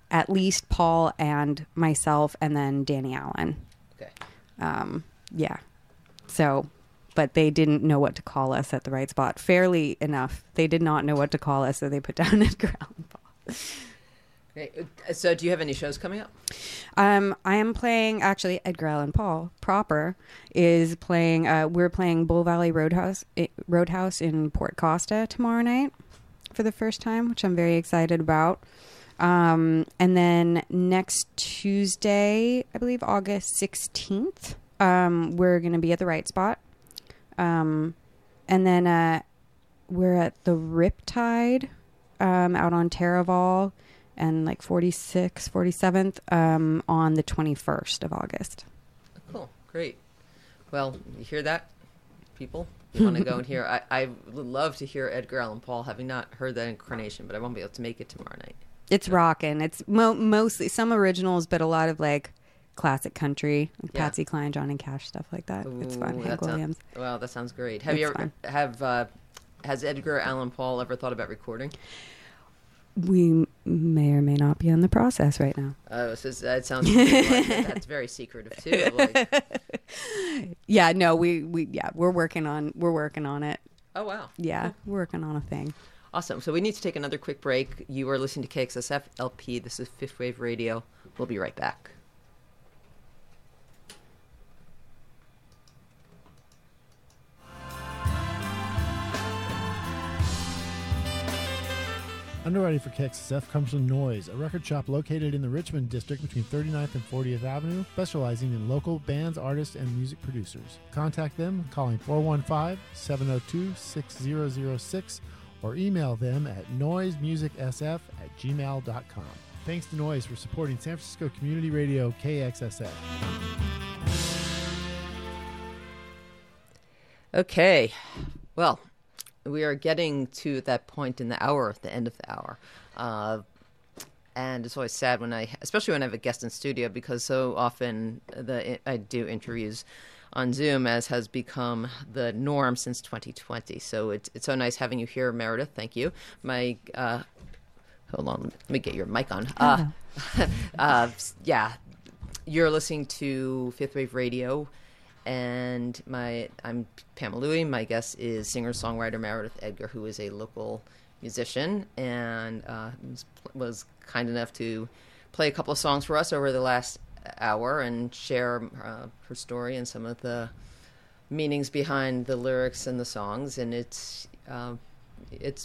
at least Paul and myself, and then Danny Allen. Okay. Yeah. So, but they didn't know what to call us at the Right Spot. Fairly enough, they did not know what to call us, so they put down Edgar Allan Paul. Great. So do you have any shows coming up? I am playing, actually, Edgar Allan Paul proper is playing, we're playing Bull Valley Roadhouse in Port Costa tomorrow night for the first time, which I'm very excited about. And then next Tuesday, I believe August 16th, we're going to be at the Right Spot. And then we're at the Riptide out on Terraval and like 47th on the 21st of August. Cool. Great. Well, you hear that, people? You want to go and hear. I would love to hear Edgar Allan Paul, having not heard that incarnation, but I won't be able to make it tomorrow night. It's rocking. It's mostly some originals, but a lot of like classic country, like Patsy Cline, Johnny Cash, stuff like that. Ooh, it's fun. Hank Williams. Wow, that sounds great. Have you ever has Edgar Allan Paul ever thought about recording? We may or may not be on the process right now. So that sounds really like that's very secretive too. Like... Yeah, no, we're working on it. Oh wow. Yeah, cool. We're working on a thing. Awesome. So we need to take another quick break. You are listening to KXSF LP. This is Fifth Wave Radio. We'll be right back. Underwriting for KXSF comes from Noise, a record shop located in the Richmond district between 39th and 40th Avenue, specializing in local bands, artists, and music producers. Contact them calling 415-702-6006 or email them at noisemusicsf@gmail.com. Thanks to Noise for supporting San Francisco Community Radio KXSF. Okay, well... We are getting to that point in the hour, the end of the hour. And it's always sad when especially when I have a guest in studio, because so often I do interviews on Zoom, as has become the norm since 2020. So it's so nice having you here, Meredith. Thank you. My, hold on, let me get your mic on. Yeah, you're listening to Fifth Wave Radio. And I'm Pamela Louie. My guest is singer-songwriter Meredith Edgar, who is a local musician and was kind enough to play a couple of songs for us over the last hour and share her story and some of the meanings behind the lyrics and the songs. And it's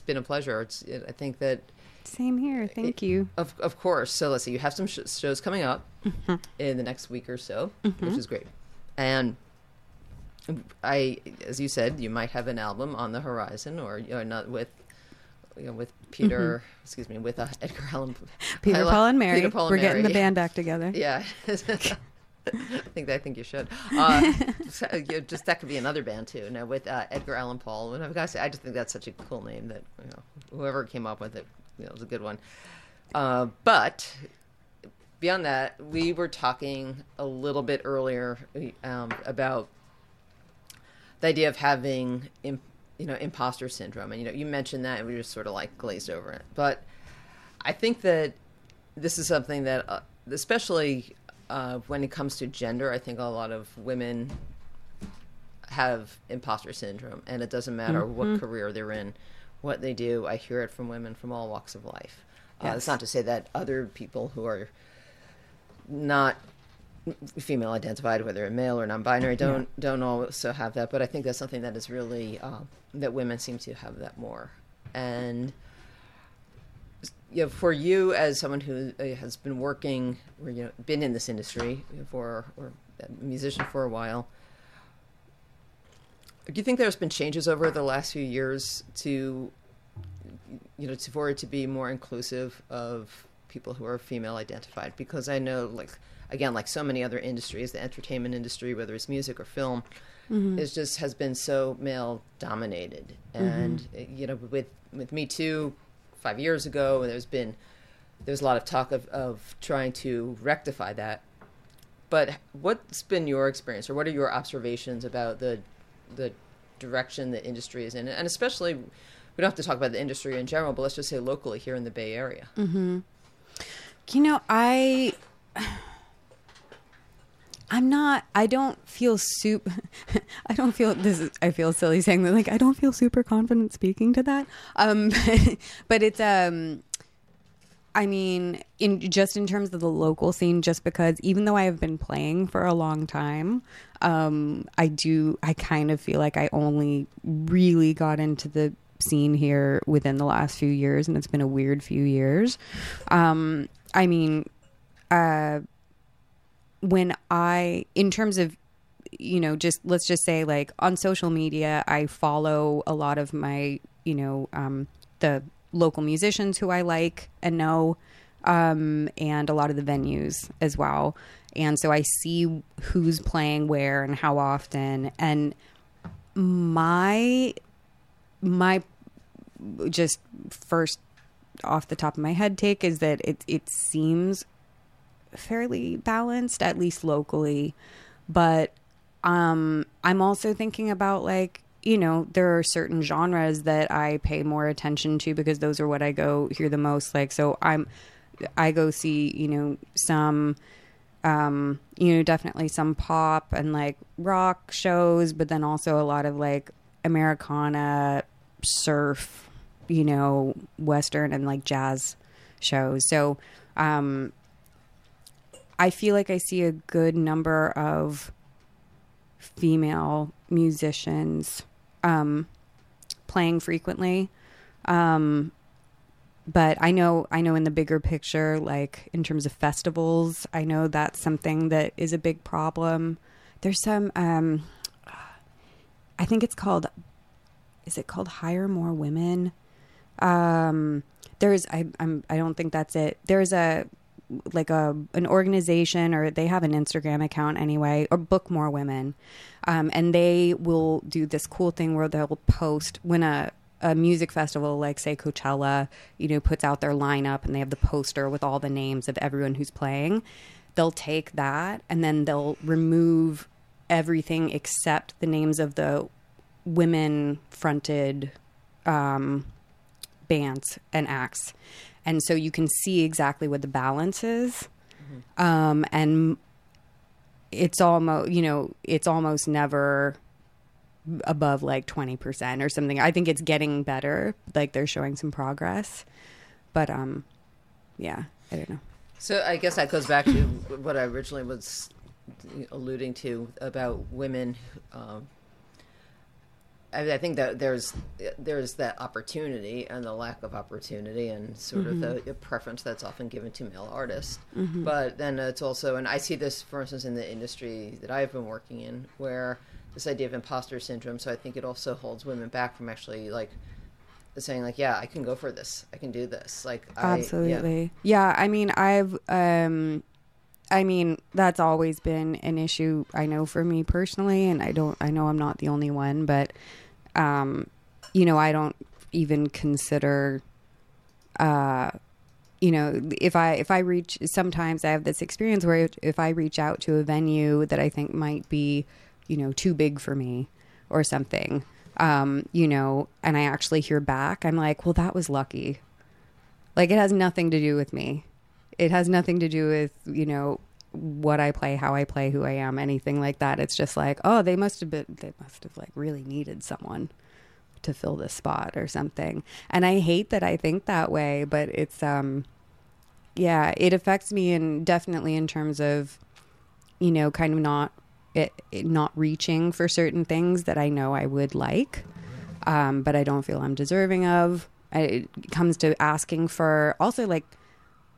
been a pleasure. I think that. Same here. Thank you. Of course. So let's see. You have some shows coming up in the next week or so, which is great. And as you said, you might have an album on the horizon, or not with Peter. Excuse me, with Edgar Allan. Peter, Paul, and Mary. Peter, Paul, and We're Mary. Getting the band back together. Yeah, I think you should. Just that could be another band too. Now with Edgar Allan Paul, and I've got to say, I just think that's such a cool name that whoever came up with it, was a good one. But. Beyond that, we were talking a little bit earlier about the idea of having, imposter syndrome. And, you mentioned that, and we just sort of, glazed over it. But I think that this is something that, especially when it comes to gender, I think a lot of women have imposter syndrome. And it doesn't matter what career they're in, what they do. I hear it from women from all walks of life. Yes. It's not to say that other people who are... not female identified, whether male or non-binary, don't also have that, but I think that's something that is really that women seem to have that more. And for you as someone who has been working, or been in this industry or a musician for a while, do you think there's been changes over the last few years to for it to be more inclusive of people who are female identified? Because I know, so many other industries, the entertainment industry, whether it's music or film, it just has been so male dominated. And with Me Too 5 years ago, and there's a lot of talk of trying to rectify that. But what's been your experience, or what are your observations about the direction the industry is in? And especially, we don't have to talk about the industry in general, but let's just say locally here in the Bay Area. You know, I I feel silly saying that, like, I don't feel super confident speaking to that. But it's, I mean, in terms of the local scene, just because even though I have been playing for a long time, I kind of feel like I only really got into the scene here within the last few years, and it's been a weird few years. In terms of, you know, just let's just say, like, on social media, I follow a lot of my, you know, the local musicians who I like and know, and a lot of the venues as well. And so I see who's playing where and how often. And my just first off the top of my head take is that it seems fairly balanced, at least locally. But I'm also thinking about, like, you know, there are certain genres that I pay more attention to because those are what I go hear the most. Like, so I go see, you know, some you know, definitely some pop and, like, rock shows, but then also a lot of, like, Americana, surf, you know, Western, and, like, jazz shows. So I feel like I see a good number of female musicians playing frequently. But I know in the bigger picture, like, in terms of festivals, I know that's something that is a big problem. There's some, I think it's called, is it called Hire More Women? I don't think that's it. There's an organization, or they have an Instagram account anyway, or Book More Women. And they will do this cool thing where they'll post when a music festival, like, say, Coachella, you know, puts out their lineup and they have the poster with all the names of everyone who's playing. They'll take that and then they'll remove everything except the names of the women fronted bands and acts. And so you can see exactly what the balance is. Mm-hmm. And it's almost, you know, it's almost never above, like, 20% or something. I think it's getting better. Like, they're showing some progress. But, yeah, I don't know. So I guess that goes back to what I originally was alluding to about women. I think that there's that opportunity and the lack of opportunity and sort mm-hmm. of the preference that's often given to male artists. Mm-hmm. But then it's also, and I see this, for instance, in the industry that I've been working in, where this idea of imposter syndrome. So I think it also holds women back from actually, like, saying, like, yeah, I can go for this. I can do this. Like, absolutely. Yeah. I mean, that's always been an issue, I know, for me personally, and I know I'm not the only one, but, you know, I don't even consider, you know, if I reach, sometimes I have this experience where if I reach out to a venue that I think might be, you know, too big for me or something, you know, and I actually hear back, I'm like, well, that was lucky. Like, it has nothing to do with me. It has nothing to do with, you know, what I play, how I play, who I am, anything like that. It's just like, oh, they must have like really needed someone to fill this spot or something. And I hate that I think that way, but it's, yeah, it affects me, and definitely in terms of, you know, kind of not reaching for certain things that I know I would like, but I don't feel I'm deserving of. It comes to asking for, also, like,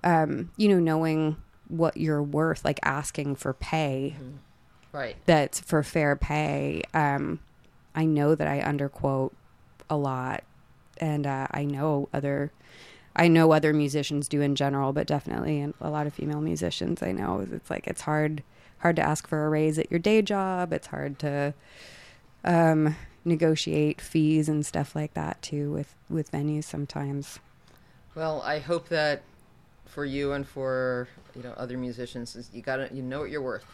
you know, knowing what you're worth, like asking for pay, mm-hmm. right? That's for fair pay. I know that I underquote a lot, and I know other musicians do in general, but definitely a lot of female musicians I know. It's like it's hard to ask for a raise at your day job. It's hard to negotiate fees and stuff like that too with venues sometimes. Well, I hope that. For you and for, you know, other musicians, is you know what you're worth.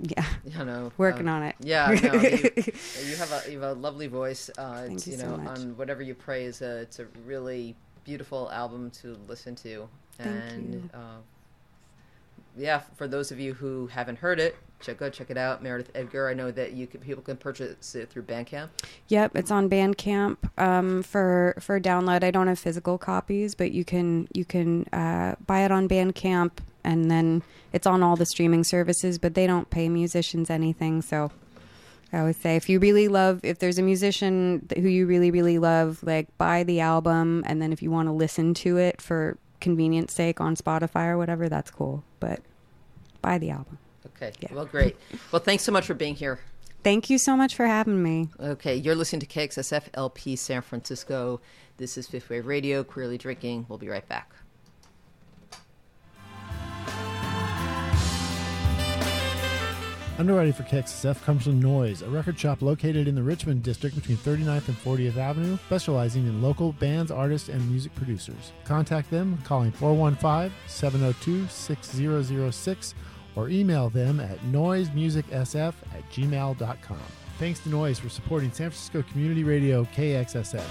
Yeah, you know, working on it. Yeah, no, you have a lovely voice. Thank you, you know, so much. On Whatever You Pray is it's a really beautiful album to listen to, and yeah, for those of you who haven't heard it, check it out, Meredith Edgar. I know that people can purchase it through Bandcamp. Yep, it's on Bandcamp for download. I don't have physical copies, but you can buy it on Bandcamp, and then it's on all the streaming services. But they don't pay musicians anything, so I would say if there's a musician who you really really love, like buy the album, and then if you want to listen to it for convenience sake on Spotify or whatever, that's cool. But buy the album. Okay. Yeah. Well, great. Well, thanks so much for being here. Thank you so much for having me. Okay. You're listening to KXSF LP San Francisco. This is Fifth Wave Radio, Queerly Drinking. We'll be right back. Underwriting for KXSF comes from Noise, a record shop located in the Richmond district between 39th and 40th Avenue, specializing in local bands, artists, and music producers. Contact them calling 415-702-6006 or email them at noisemusicsf@gmail.com. Thanks to Noise for supporting San Francisco Community Radio KXSF.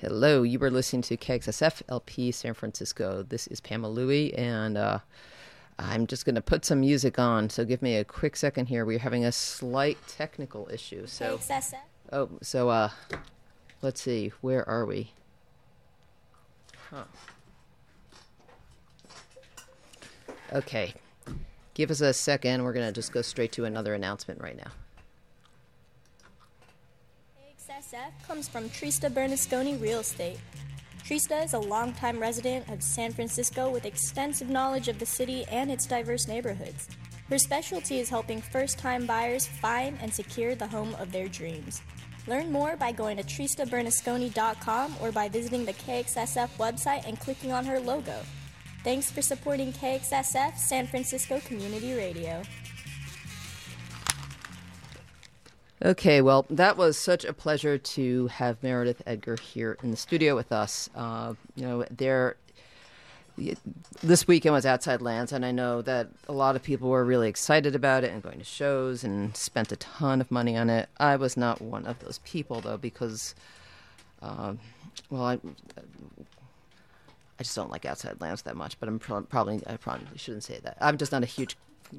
Hello, you are listening to KXSF LP San Francisco. This is Pamela Louie, and I'm just going to put some music on, so give me a quick second here. We're having a slight technical issue. So, KXSF? Oh, so let's see, where are we? Huh. Okay, give us a second. We're going to just go straight to another announcement right now. KXSF comes from Trista Bernasconi Real Estate. Trista is a longtime resident of San Francisco with extensive knowledge of the city and its diverse neighborhoods. Her specialty is helping first-time buyers find and secure the home of their dreams. Learn more by going to TristaBernasconi.com or by visiting the KXSF website and clicking on her logo. Thanks for supporting KXSF San Francisco Community Radio. Okay, well, that was such a pleasure to have Meredith Edgar here in the studio with us. This weekend was Outside Lands, and I know that a lot of people were really excited about it and going to shows and spent a ton of money on it. I was not one of those people, though, because, I just don't like Outside Lands that much, but I probably shouldn't say that. I'm just not a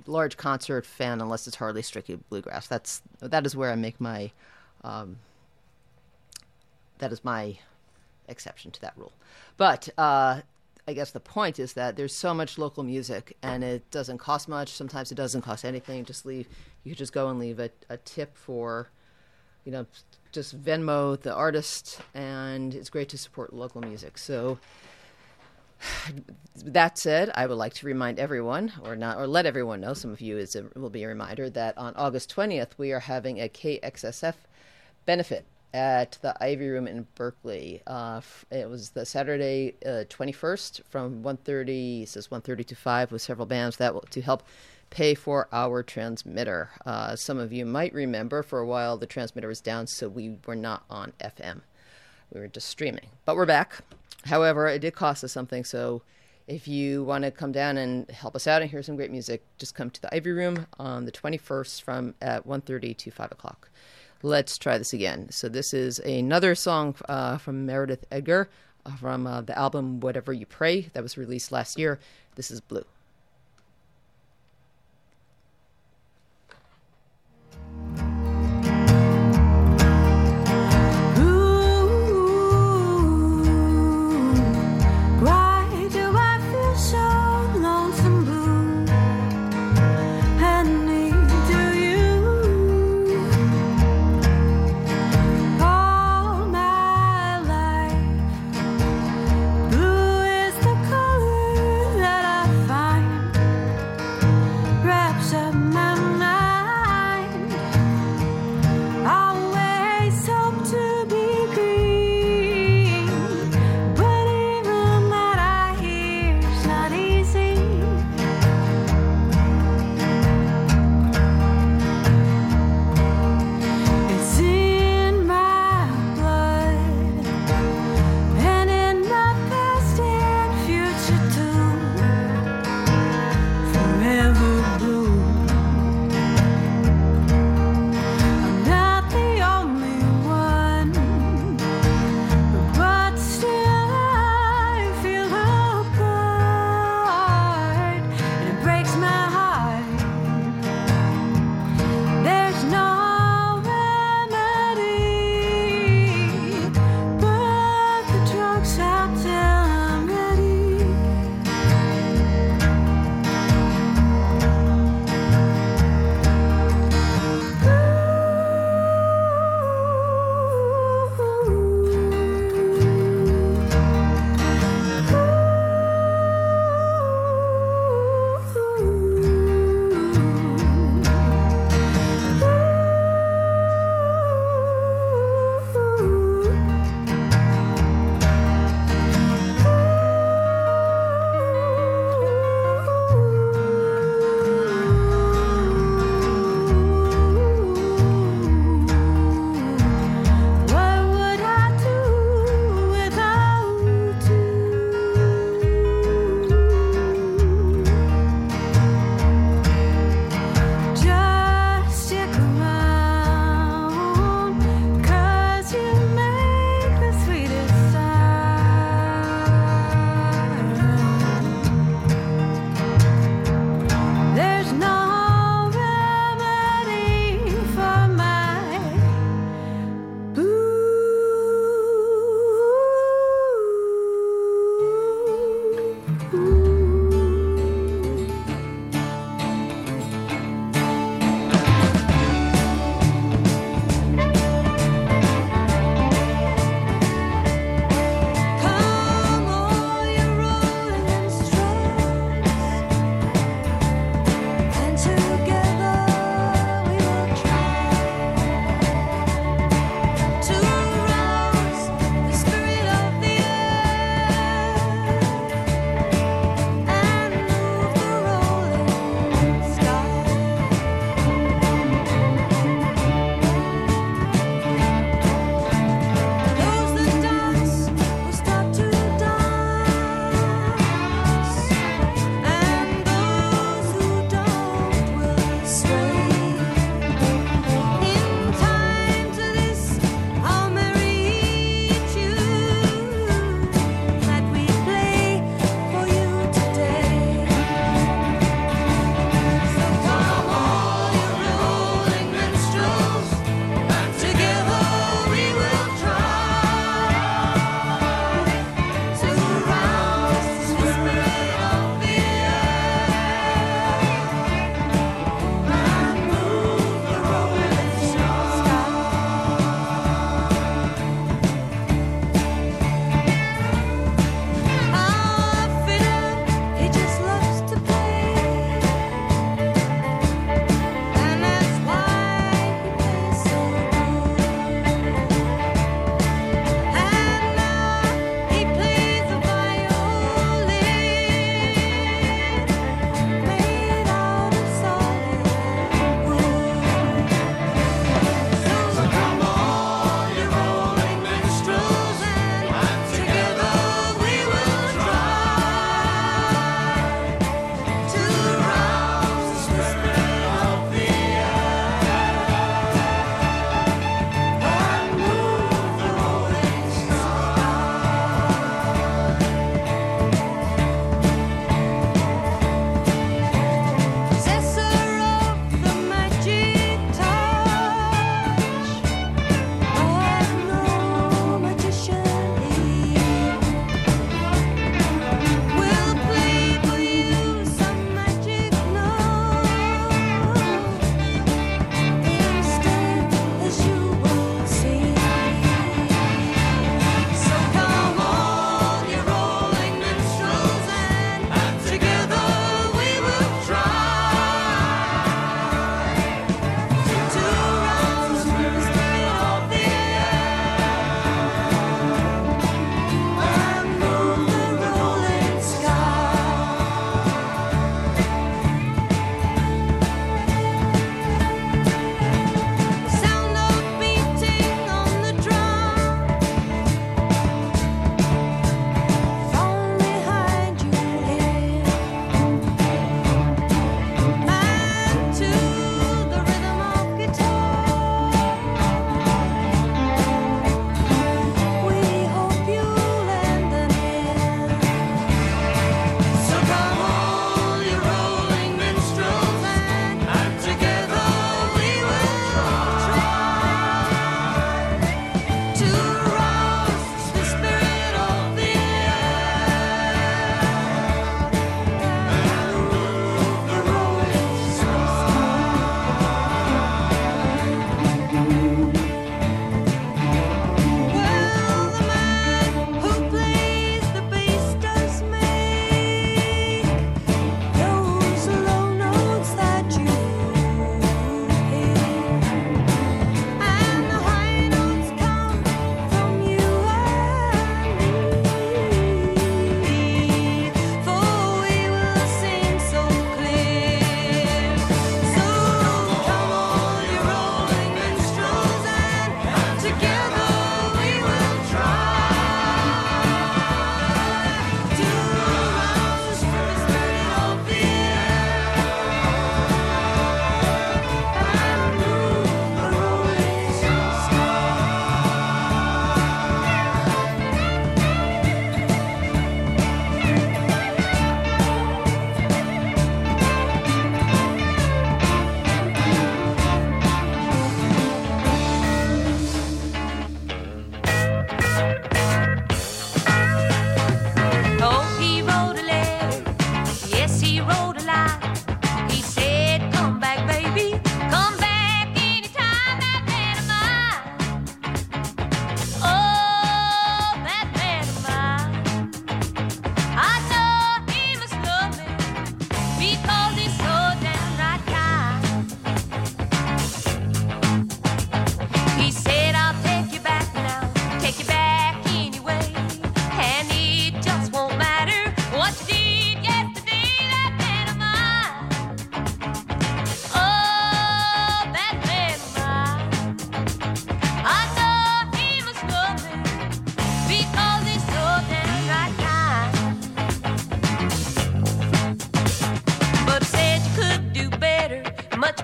large concert fan unless it's Hardly Strictly Bluegrass. That is where I make my that is my exception to that rule. But I guess the point is that there's so much local music and it doesn't cost much. Sometimes it doesn't cost anything. You could just go and leave a tip for, just Venmo the artist, and it's great to support local music. So that said, I would like to remind everyone, or let everyone know, some of you will be a reminder, that on August 20th, we are having a KXSF benefit at the Ivy Room in Berkeley. It was the Saturday 21st from 1:30, it says 1:30 to 5, with several bands to help pay for our transmitter. Some of you might remember, for a while, the transmitter was down, so we were not on FM. We were just streaming, but we're back. However, it did cost us something, so if you want to come down and help us out and hear some great music, just come to the Ivy Room on the 21st from at 1:30 to 5 o'clock. Let's try this again. So this is another song from Meredith Edgar from the album Whatever You Pray that was released last year. This is Blue.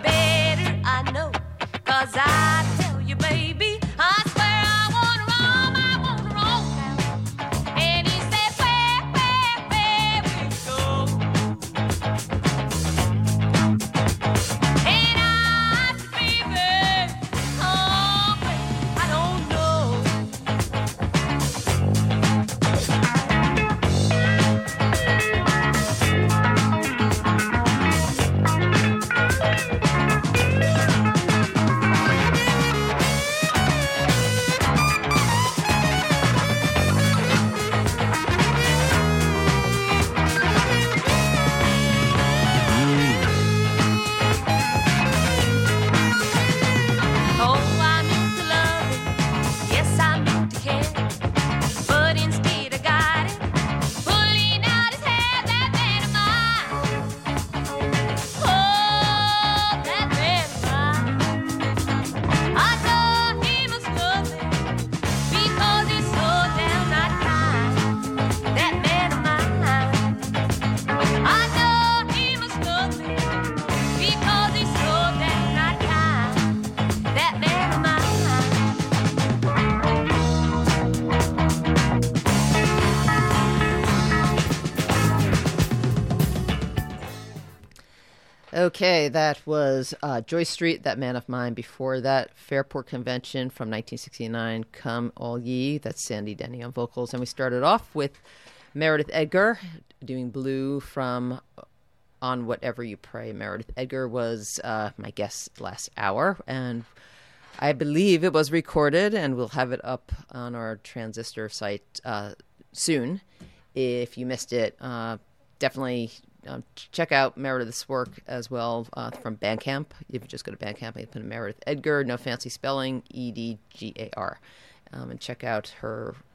better, I know, 'cause I tell you, baby, I swear I wanna roam now. And he said, where we go? And I said, baby, oh, I don't know. Okay, that was Joy Street, That Man of Mine. Before that, Fairport Convention from 1969, Come All Ye. That's Sandy Denny on vocals. And we started off with Meredith Edgar doing Blue from On Whatever You Pray. Meredith Edgar was my guest last hour, and I believe it was recorded, and we'll have it up on our Transistor site soon. If you missed it, definitely... check out Meredith's work as well from Bandcamp. If you just go to Bandcamp and put in Meredith Edgar, no fancy spelling, Edgar, and check out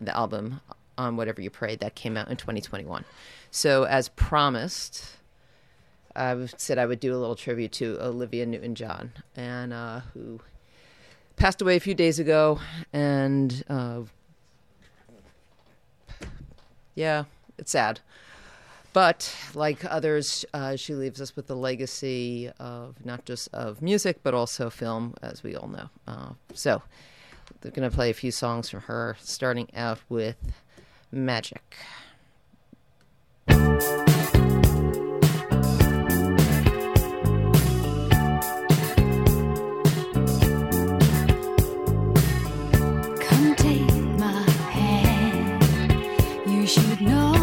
the album On Whatever You Pray that came out in 2021. So as promised, I said I would do a little tribute to Olivia Newton-John, and who passed away a few days ago, and yeah, it's sad. But like others, she leaves us with the legacy of not just of music, but also film, as we all know. So they're going to play a few songs from her, starting out with Magic. Come take my hand. You should know.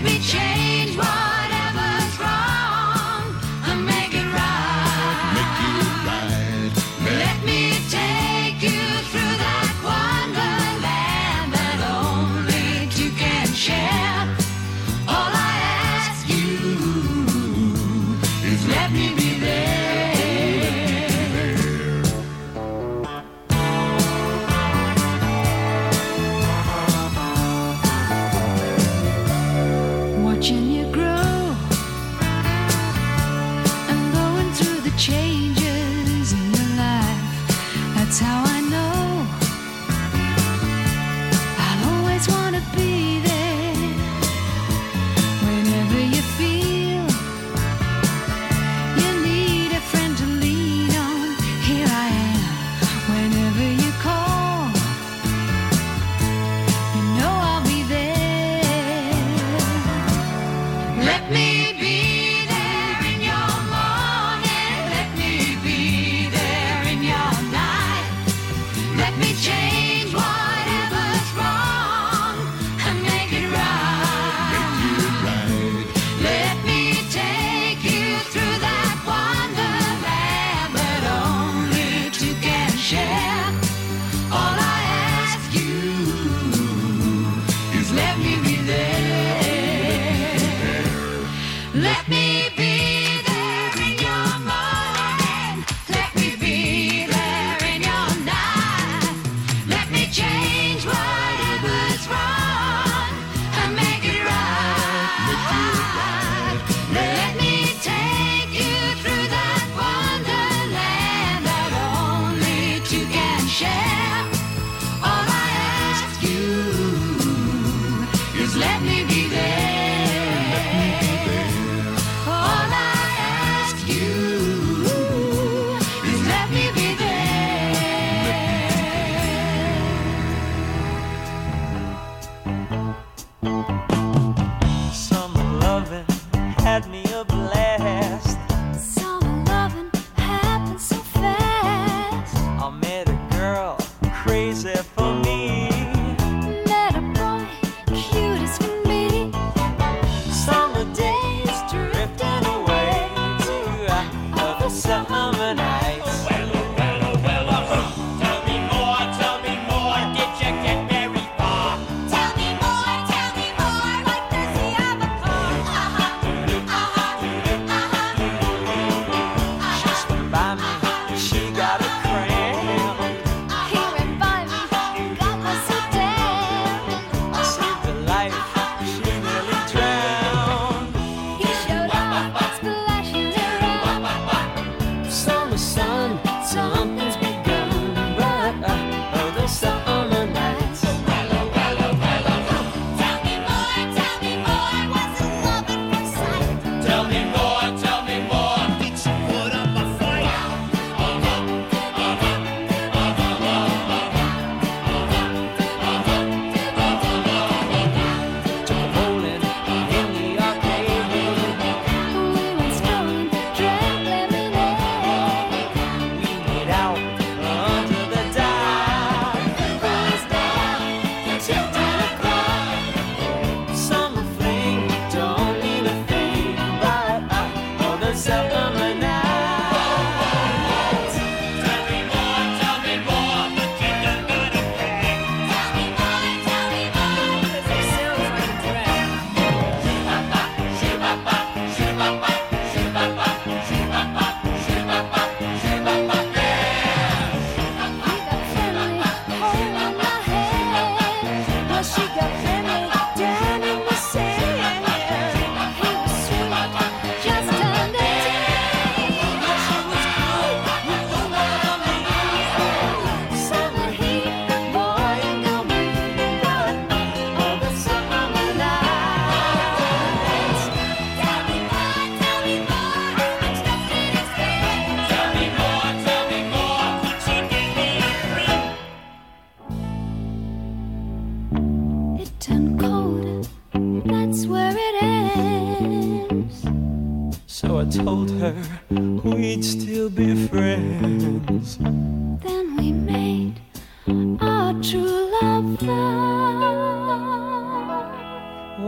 Let me change whatever's wrong and make it right. Make you right. Let me take you through that wonderland that only two can share. All I ask you is let me be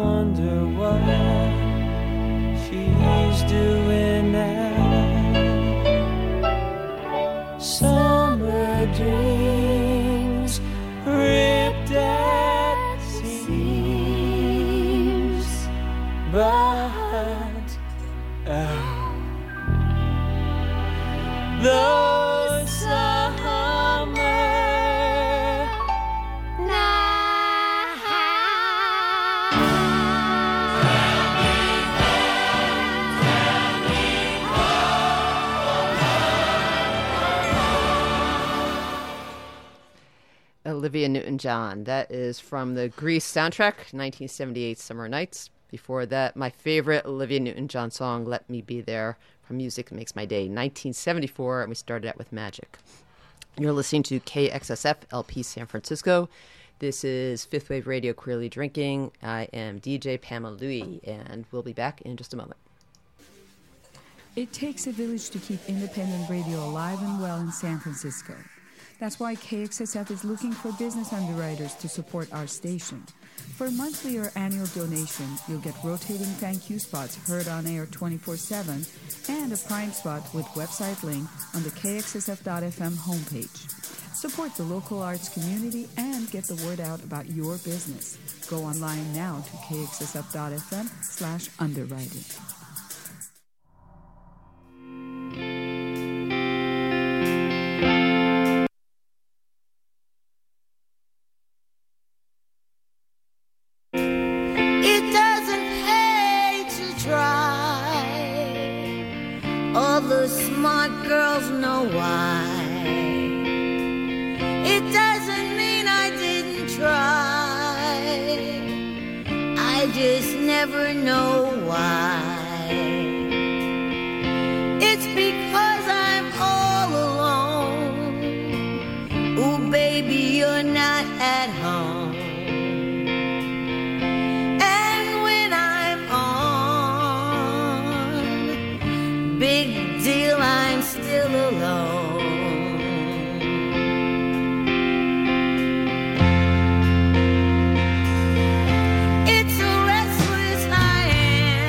wonder what she's doing now. Summer dreams ripped at seams, but the summer night. Olivia Newton-John. That is from the Grease soundtrack, 1978 Summer Nights. Before that, my favorite Olivia Newton-John song, Let Me Be There. Music Makes My Day, 1974, and we started out with Magic. You're listening to KXSF LP San Francisco. This is Fifth Wave Radio Queerly Drinking. I am DJ Pamela Louie, and we'll be back in just a moment. It takes a village to keep independent radio alive and well in San Francisco. That's why KXSF is looking for business underwriters to support our station. For a monthly or annual donation, you'll get rotating thank you spots heard on air 24/7 and a prime spot with website link on the KXSF.fm homepage. Support the local arts community and get the word out about your business. Go online now to KXSF.fm/underwriting. It's a restless I am.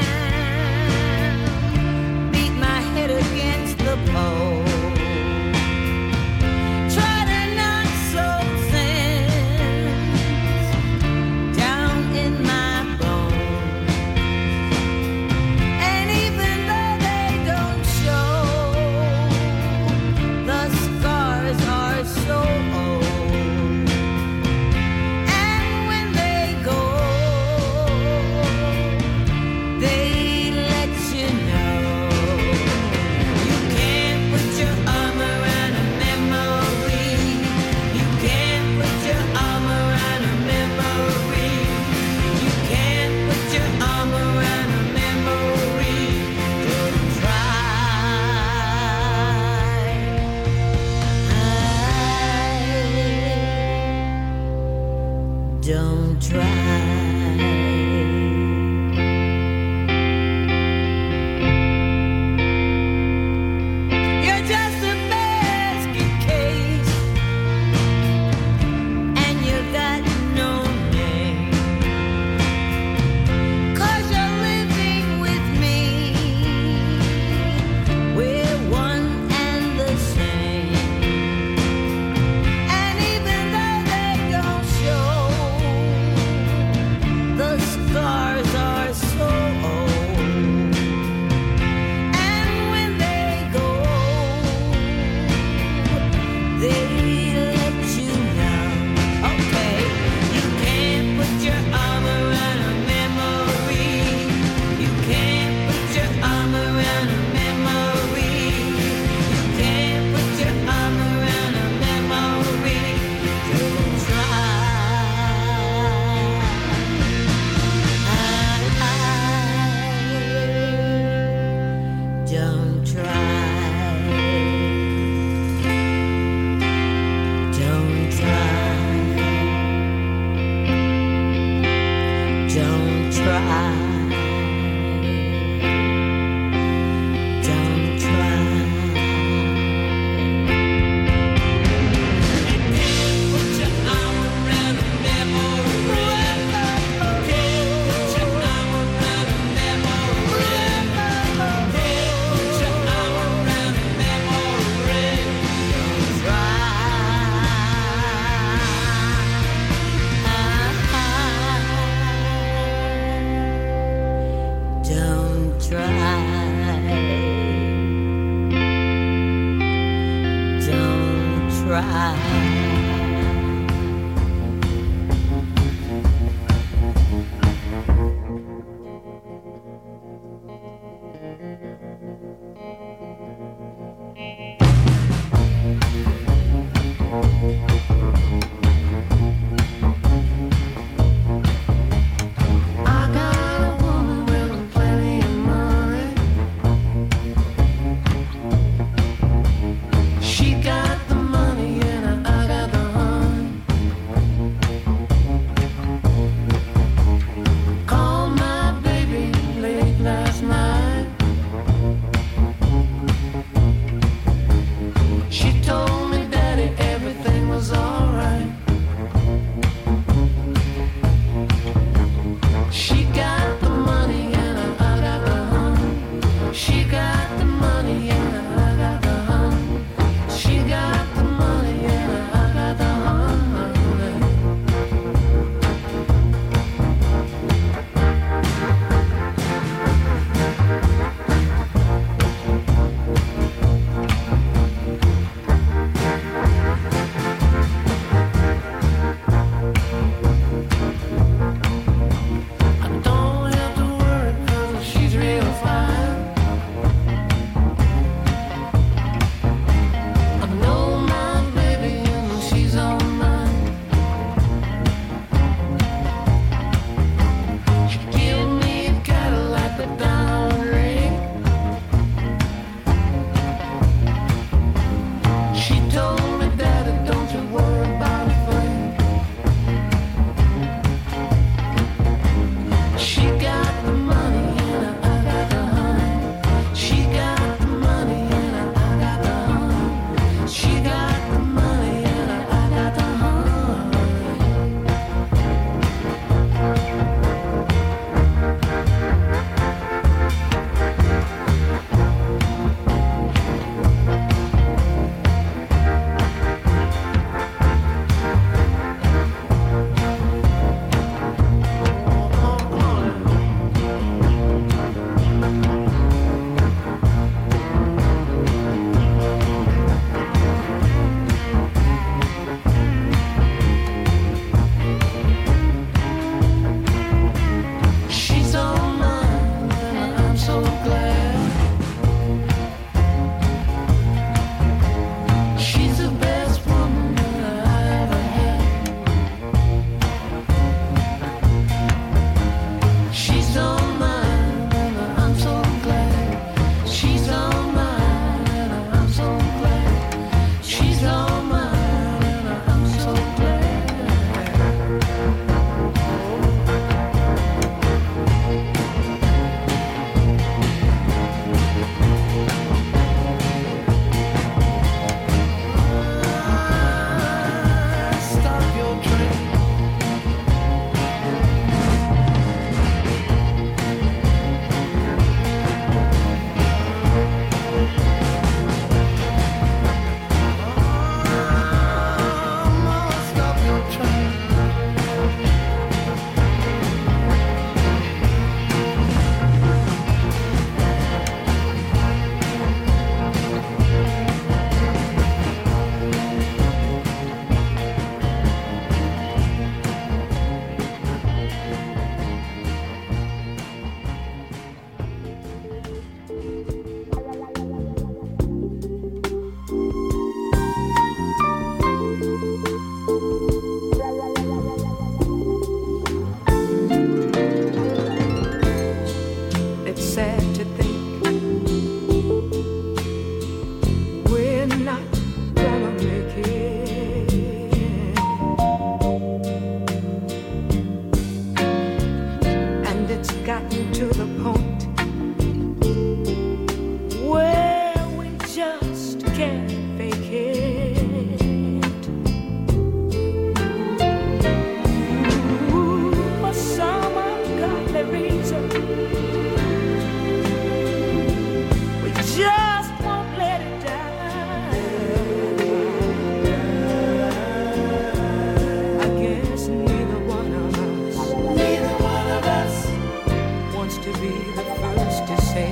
to be the first to say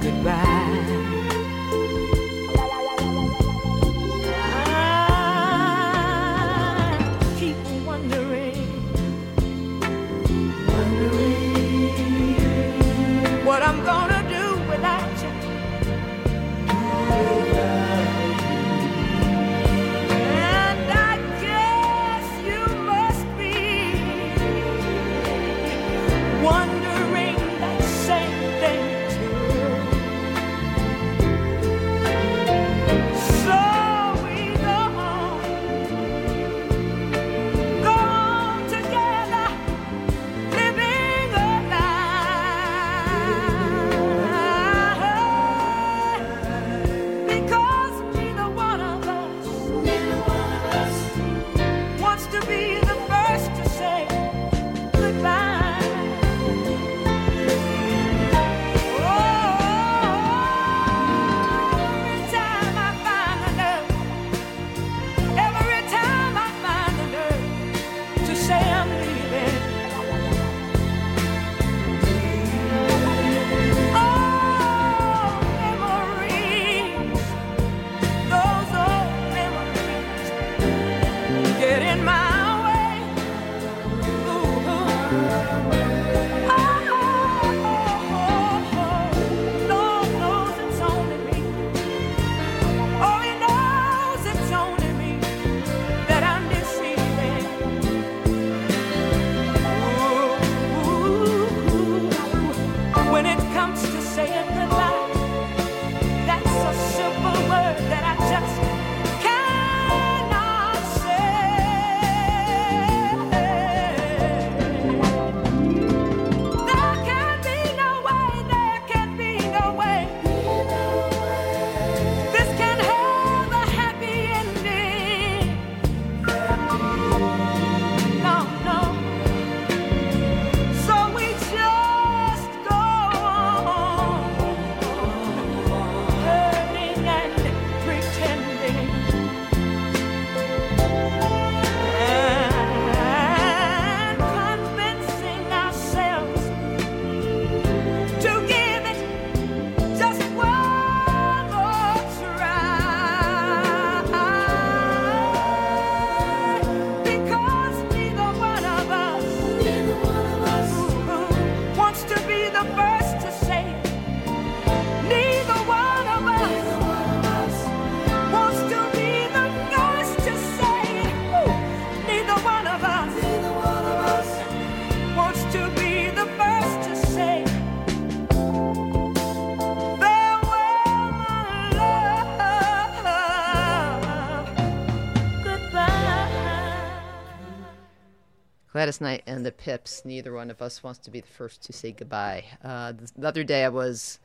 goodbye. Gladys Knight and the Pips, Neither One of Us Wants to Be the First to Say Goodbye. The other day I was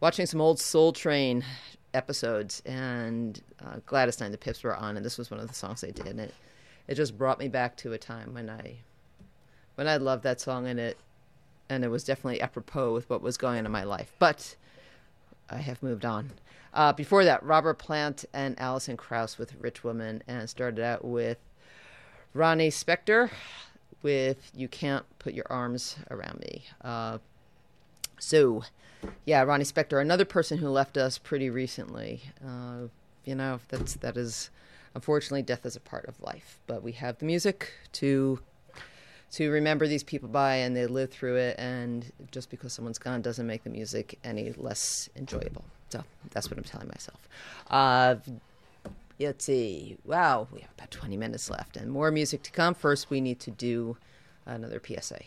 watching some old Soul Train episodes, and Gladys Knight and the Pips were on, and this was one of the songs they did, and it just brought me back to a time when I loved that song, and it was definitely apropos with what was going on in my life. But I have moved on. Before that, Robert Plant and Alison Krauss with Rich Woman, and started out with Ronnie Spector with You Can't Put Your Arms Around Me. Ronnie Spector, another person who left us pretty recently. That is, unfortunately, death is a part of life. But we have the music to remember these people by, and they lived through it. And just because someone's gone doesn't make the music any less enjoyable. So that's what I'm telling myself. Let's see. Wow, we have about 20 minutes left and more music to come. First, we need to do another PSA.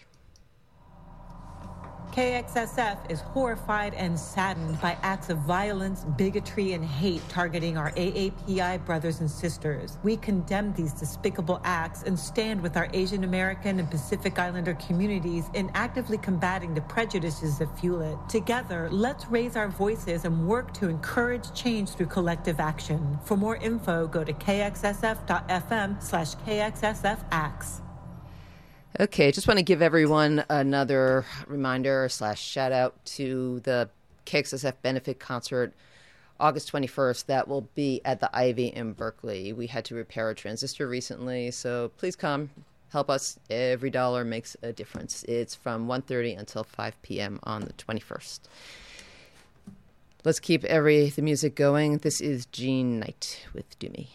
KXSF is horrified and saddened by acts of violence, bigotry, and hate targeting our AAPI brothers and sisters. We condemn these despicable acts and stand with our Asian American and Pacific Islander communities in actively combating the prejudices that fuel it. Together, let's raise our voices and work to encourage change through collective action. For more info, go to kxsf.fm/KXSFacts. Okay, just want to give everyone another reminder / shout out to the KXSF benefit concert, August 21st. That will be at the Ivy in Berkeley. We had to repair a transistor recently, so please come. Help us. Every dollar makes a difference. It's from 1:30 until 5 p.m. on the 21st. Let's keep the music going. This is Jean Knight with Do Me.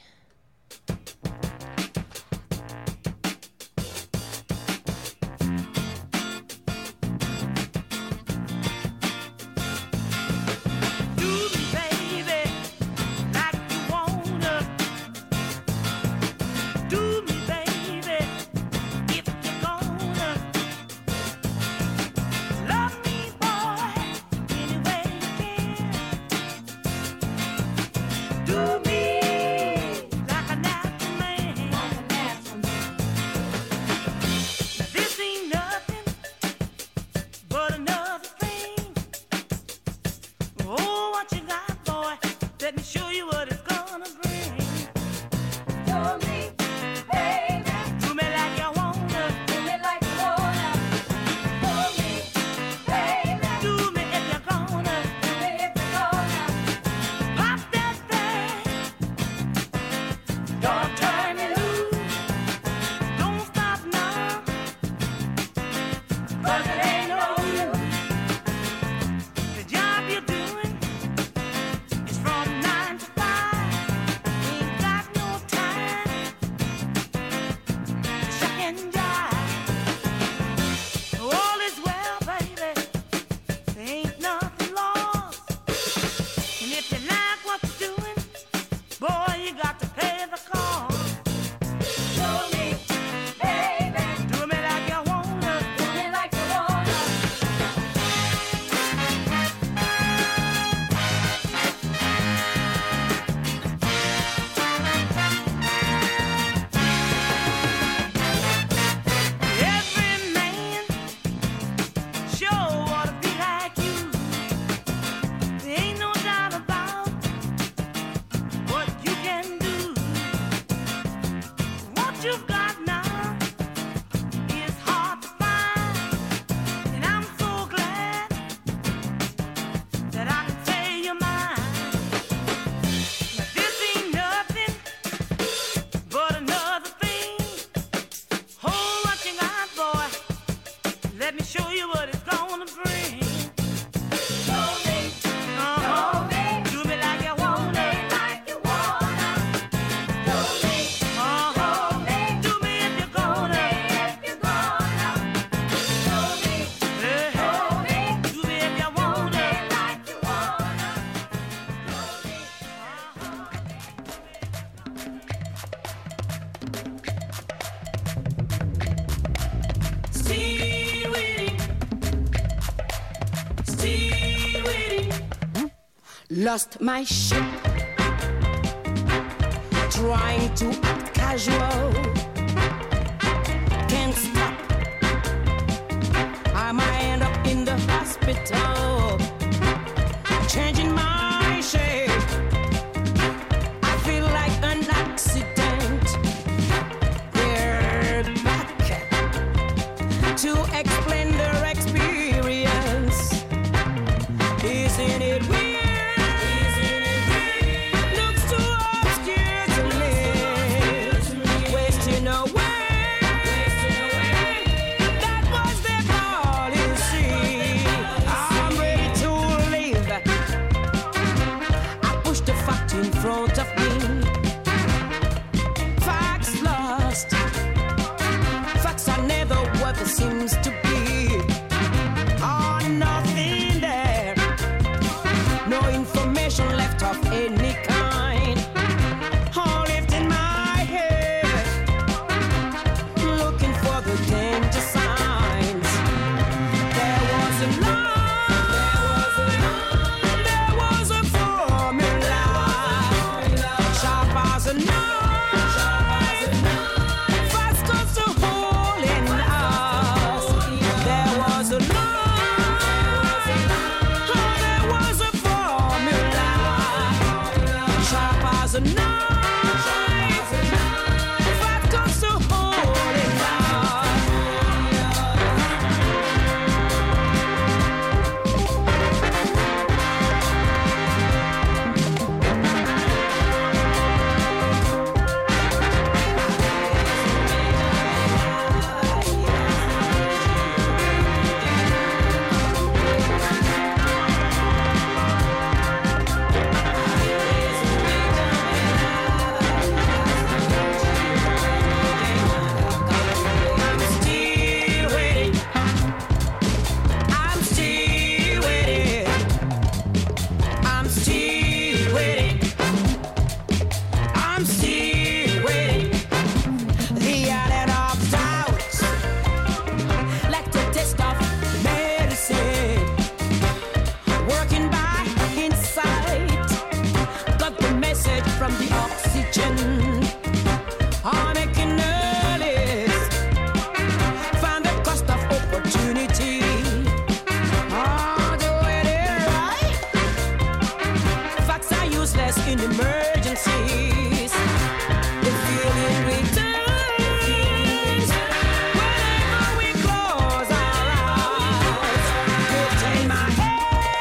Lost my shit, trying to act casual, can't stop, I might end up in the hospital, changing my shape, I feel like an accident, we're back to explain their experience, isn't it weird? Seems to be all nothing there, no information left of any kind, all left in my head, looking for the danger signs. There was a line, there was a formula, in emergencies. The feeling returns whenever we close our eyes. Lifting my head,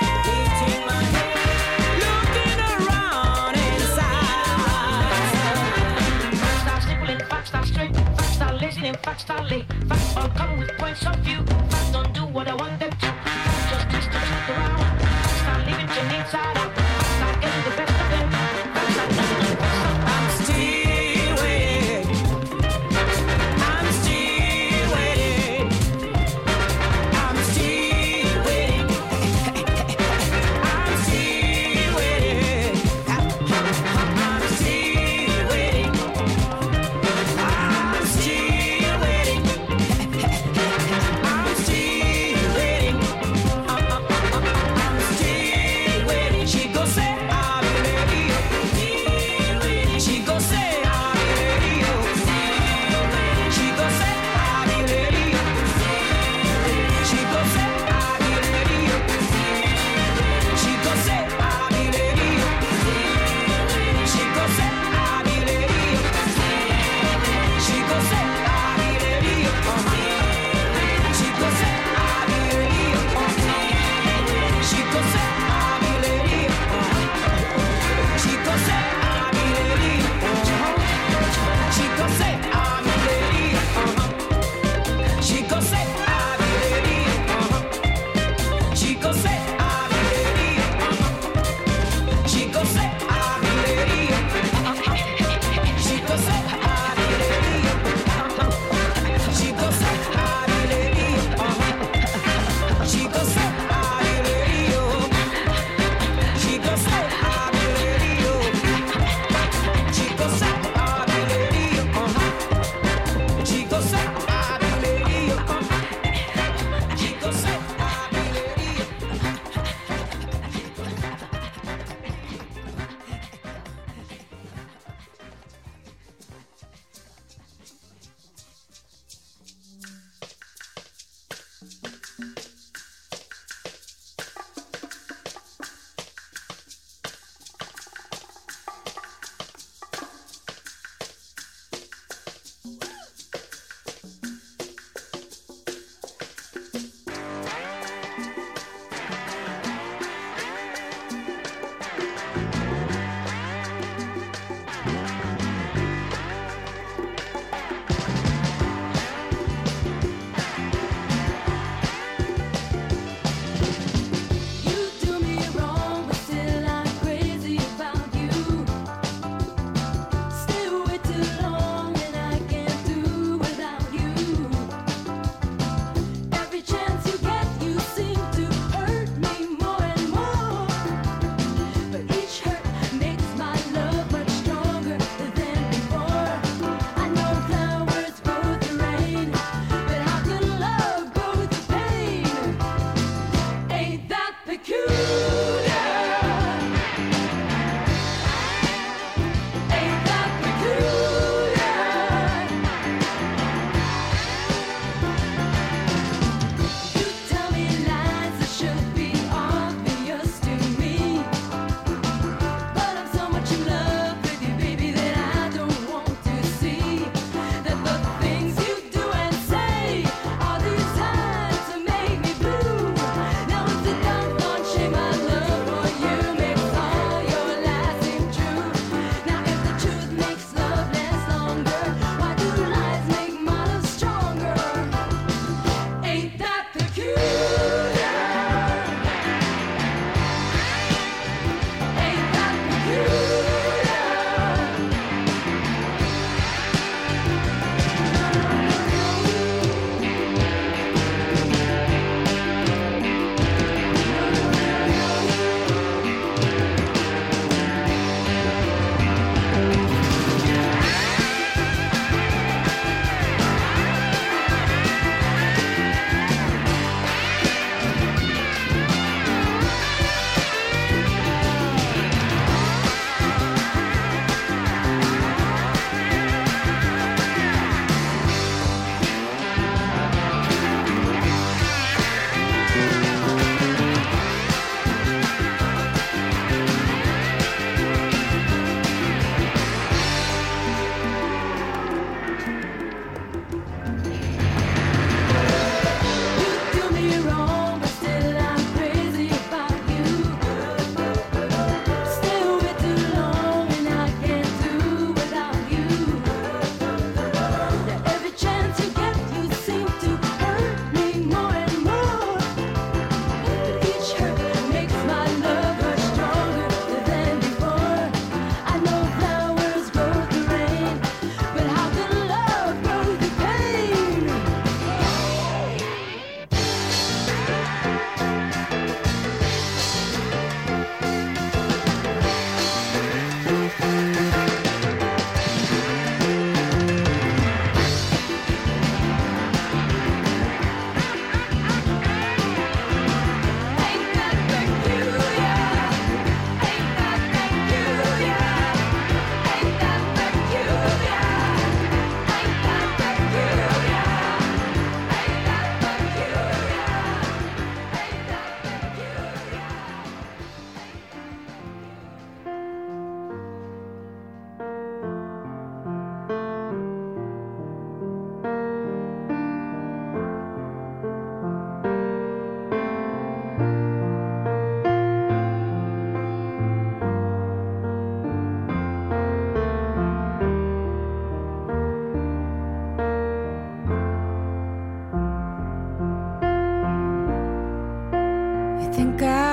looking around inside. Facts start simply, facts start straight, facts start listening, facts start late, facts all come with points of view, facts don't do what I want them to. Just twist and look around, facts start living your needs out. Get the best of them.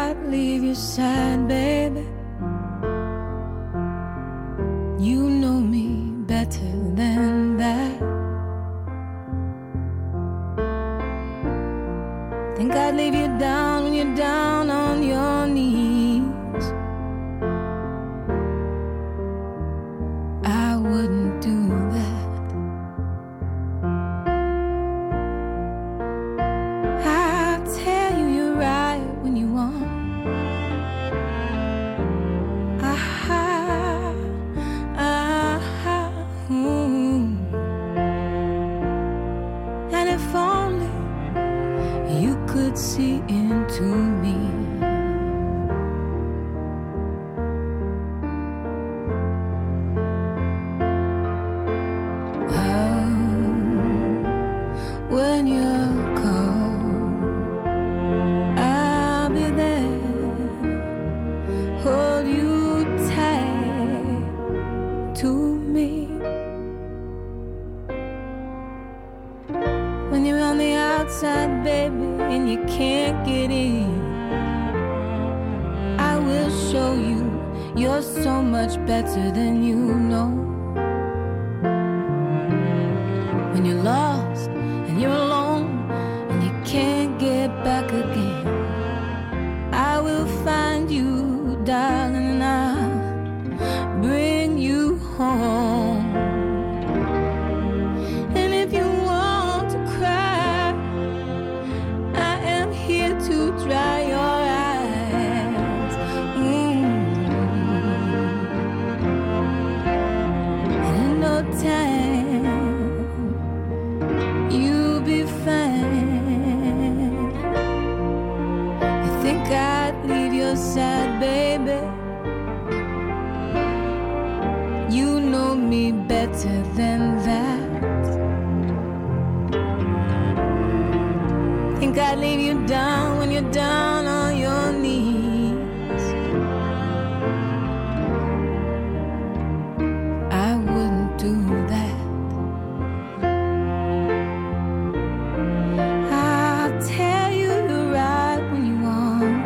quite leave your side, baby. You know me better than that. Think I'd leave you down when you're down on your knees. I wouldn't do that. I'll tell you you're right when you want. See into me. Oh, when you're cold, I'll be there. Hold you tight to me. When you're on the outside, baby, and you can't get in, I will show you you're so much better than you know. When you're lost and you're alone and you can't get back again, I will find you, darling, and I'll bring you home. Dry your eyes, in no time you'll be fine. You think I'd leave your side, baby? You know me better than that. Think I'd leave you down down on your knees. I wouldn't do that. I'll tell you you're right when you want.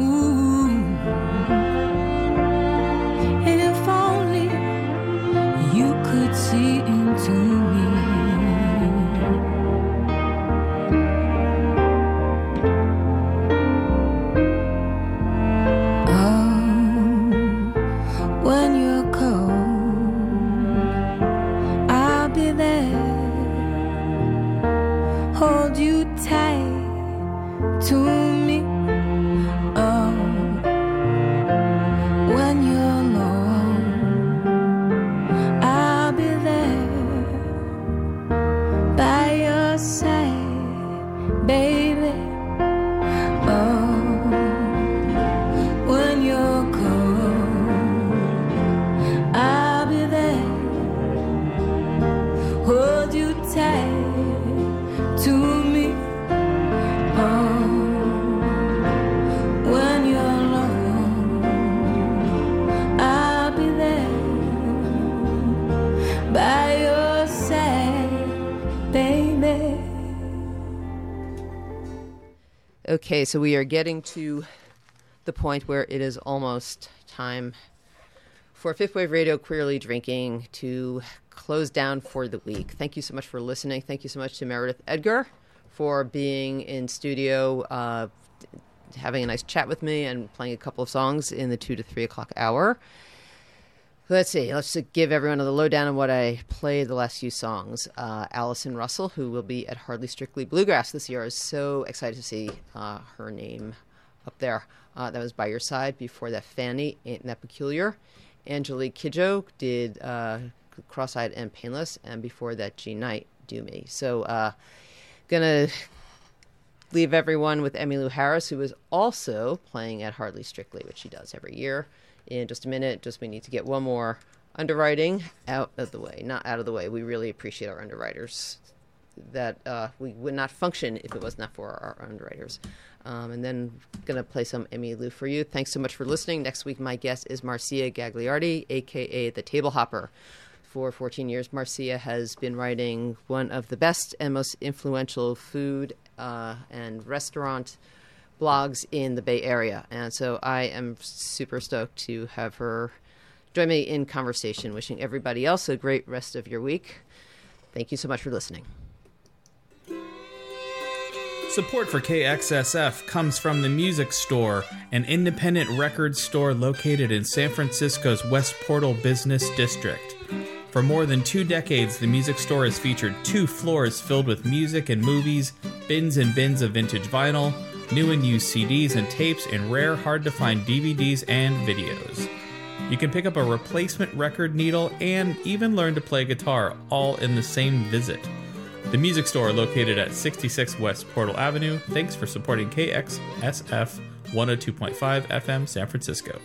Ooh. And if only you could see it to me. Oh, when you're cold, I'll be there. Hold you tight to me. Oh, when you're low, I'll be there. By your side, baby. Oh, when you're cold, I'll be there. Hold you tight to me. Oh, when you're alone, I'll be there. By your side, baby. Okay, so we are getting to the point where it is almost time for Fifth Wave Radio Queerly Drinking to close down for the week. Thank you so much for listening. Thank you so much to Meredith Edgar for being in studio, having a nice chat with me and playing a couple of songs in the 2 to 3 o'clock hour. Let's see. Let's give everyone the lowdown on what I played the last few songs. Allison Russell, who will be at Hardly Strictly Bluegrass this year. I was so excited to see her name up there. That was By Your Side. Before that, Fanny, Ain't That Peculiar. Angelique Kidjo did Cross-Eyed and Painless. And before that, Jean Knight, Do Me. So going to leave everyone with Emmylou Harris, who is also playing at Hardly Strictly, which she does every year. In just a minute, we need to get one more underwriting out of the way. Not out of the way. We really appreciate our underwriters. That we would not function if it was not for our underwriters. And then going to play some Emmylou for you. Thanks so much for listening. Next week, my guest is Marcia Gagliardi, a.k.a. The Table Hopper, for 14 years, Marcia has been writing one of the best and most influential food and restaurant blogs in the Bay Area. And so I am super stoked to have her join me in conversation. Wishing everybody else a great rest of your week. Thank you so much for listening. Support for KXSF comes from The Music Store, an independent record store located in San Francisco's West Portal Business District. For more than 2 decades, The Music Store has featured 2 floors filled with music and movies, bins and bins of vintage vinyl, new and used CDs and tapes, and rare, hard-to-find DVDs and videos. You can pick up a replacement record needle and even learn to play guitar, all in the same visit. The Music Store, located at 66 West Portal Avenue. Thanks for supporting KXSF 102.5 FM San Francisco.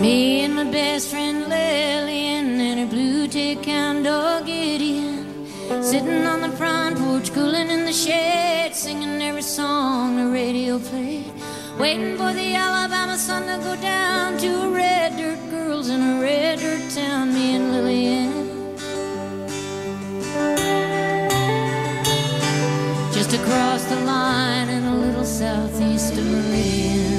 Me and my best friend Lillian and her blue-tick hound dog Gideon, sitting on the front porch, cooling in the shade, singing every song the radio played, waiting for the Alabama sun to go down to a red dirt girls in a red dirt town. Me and Lillian, just across the line and a little southeast of Meridian.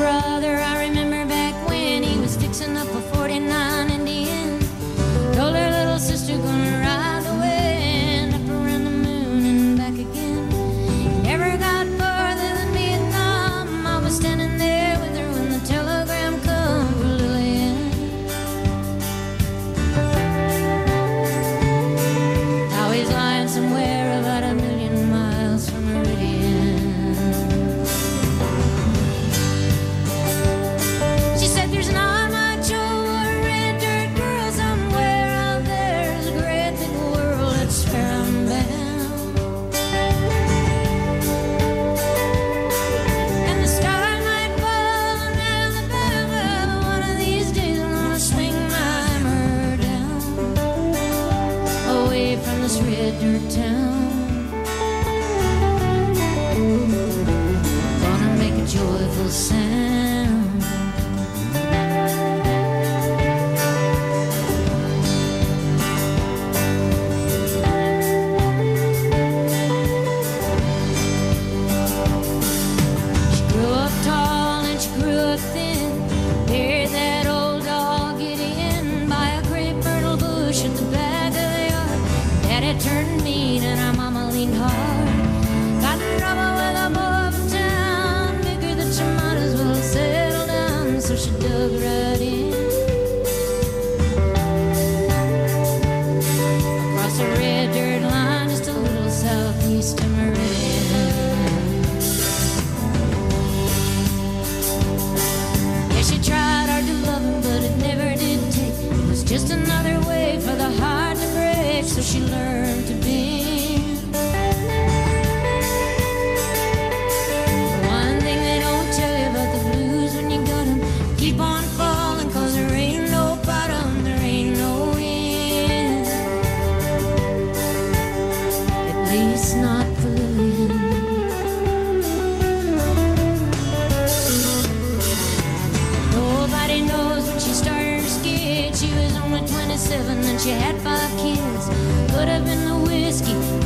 Brother, I remember back when he was fixing up a 49 Indian. Told her little sister gonna ride the wind up around the moon and back again. He never got farther than Vietnam. I was standing there with her when the telegram come for Lillian. Now he's lying somewhere about a million miles from Meridian.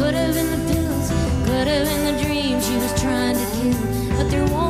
Could have been the pills, could have been the dream she was trying to kill, but there won't.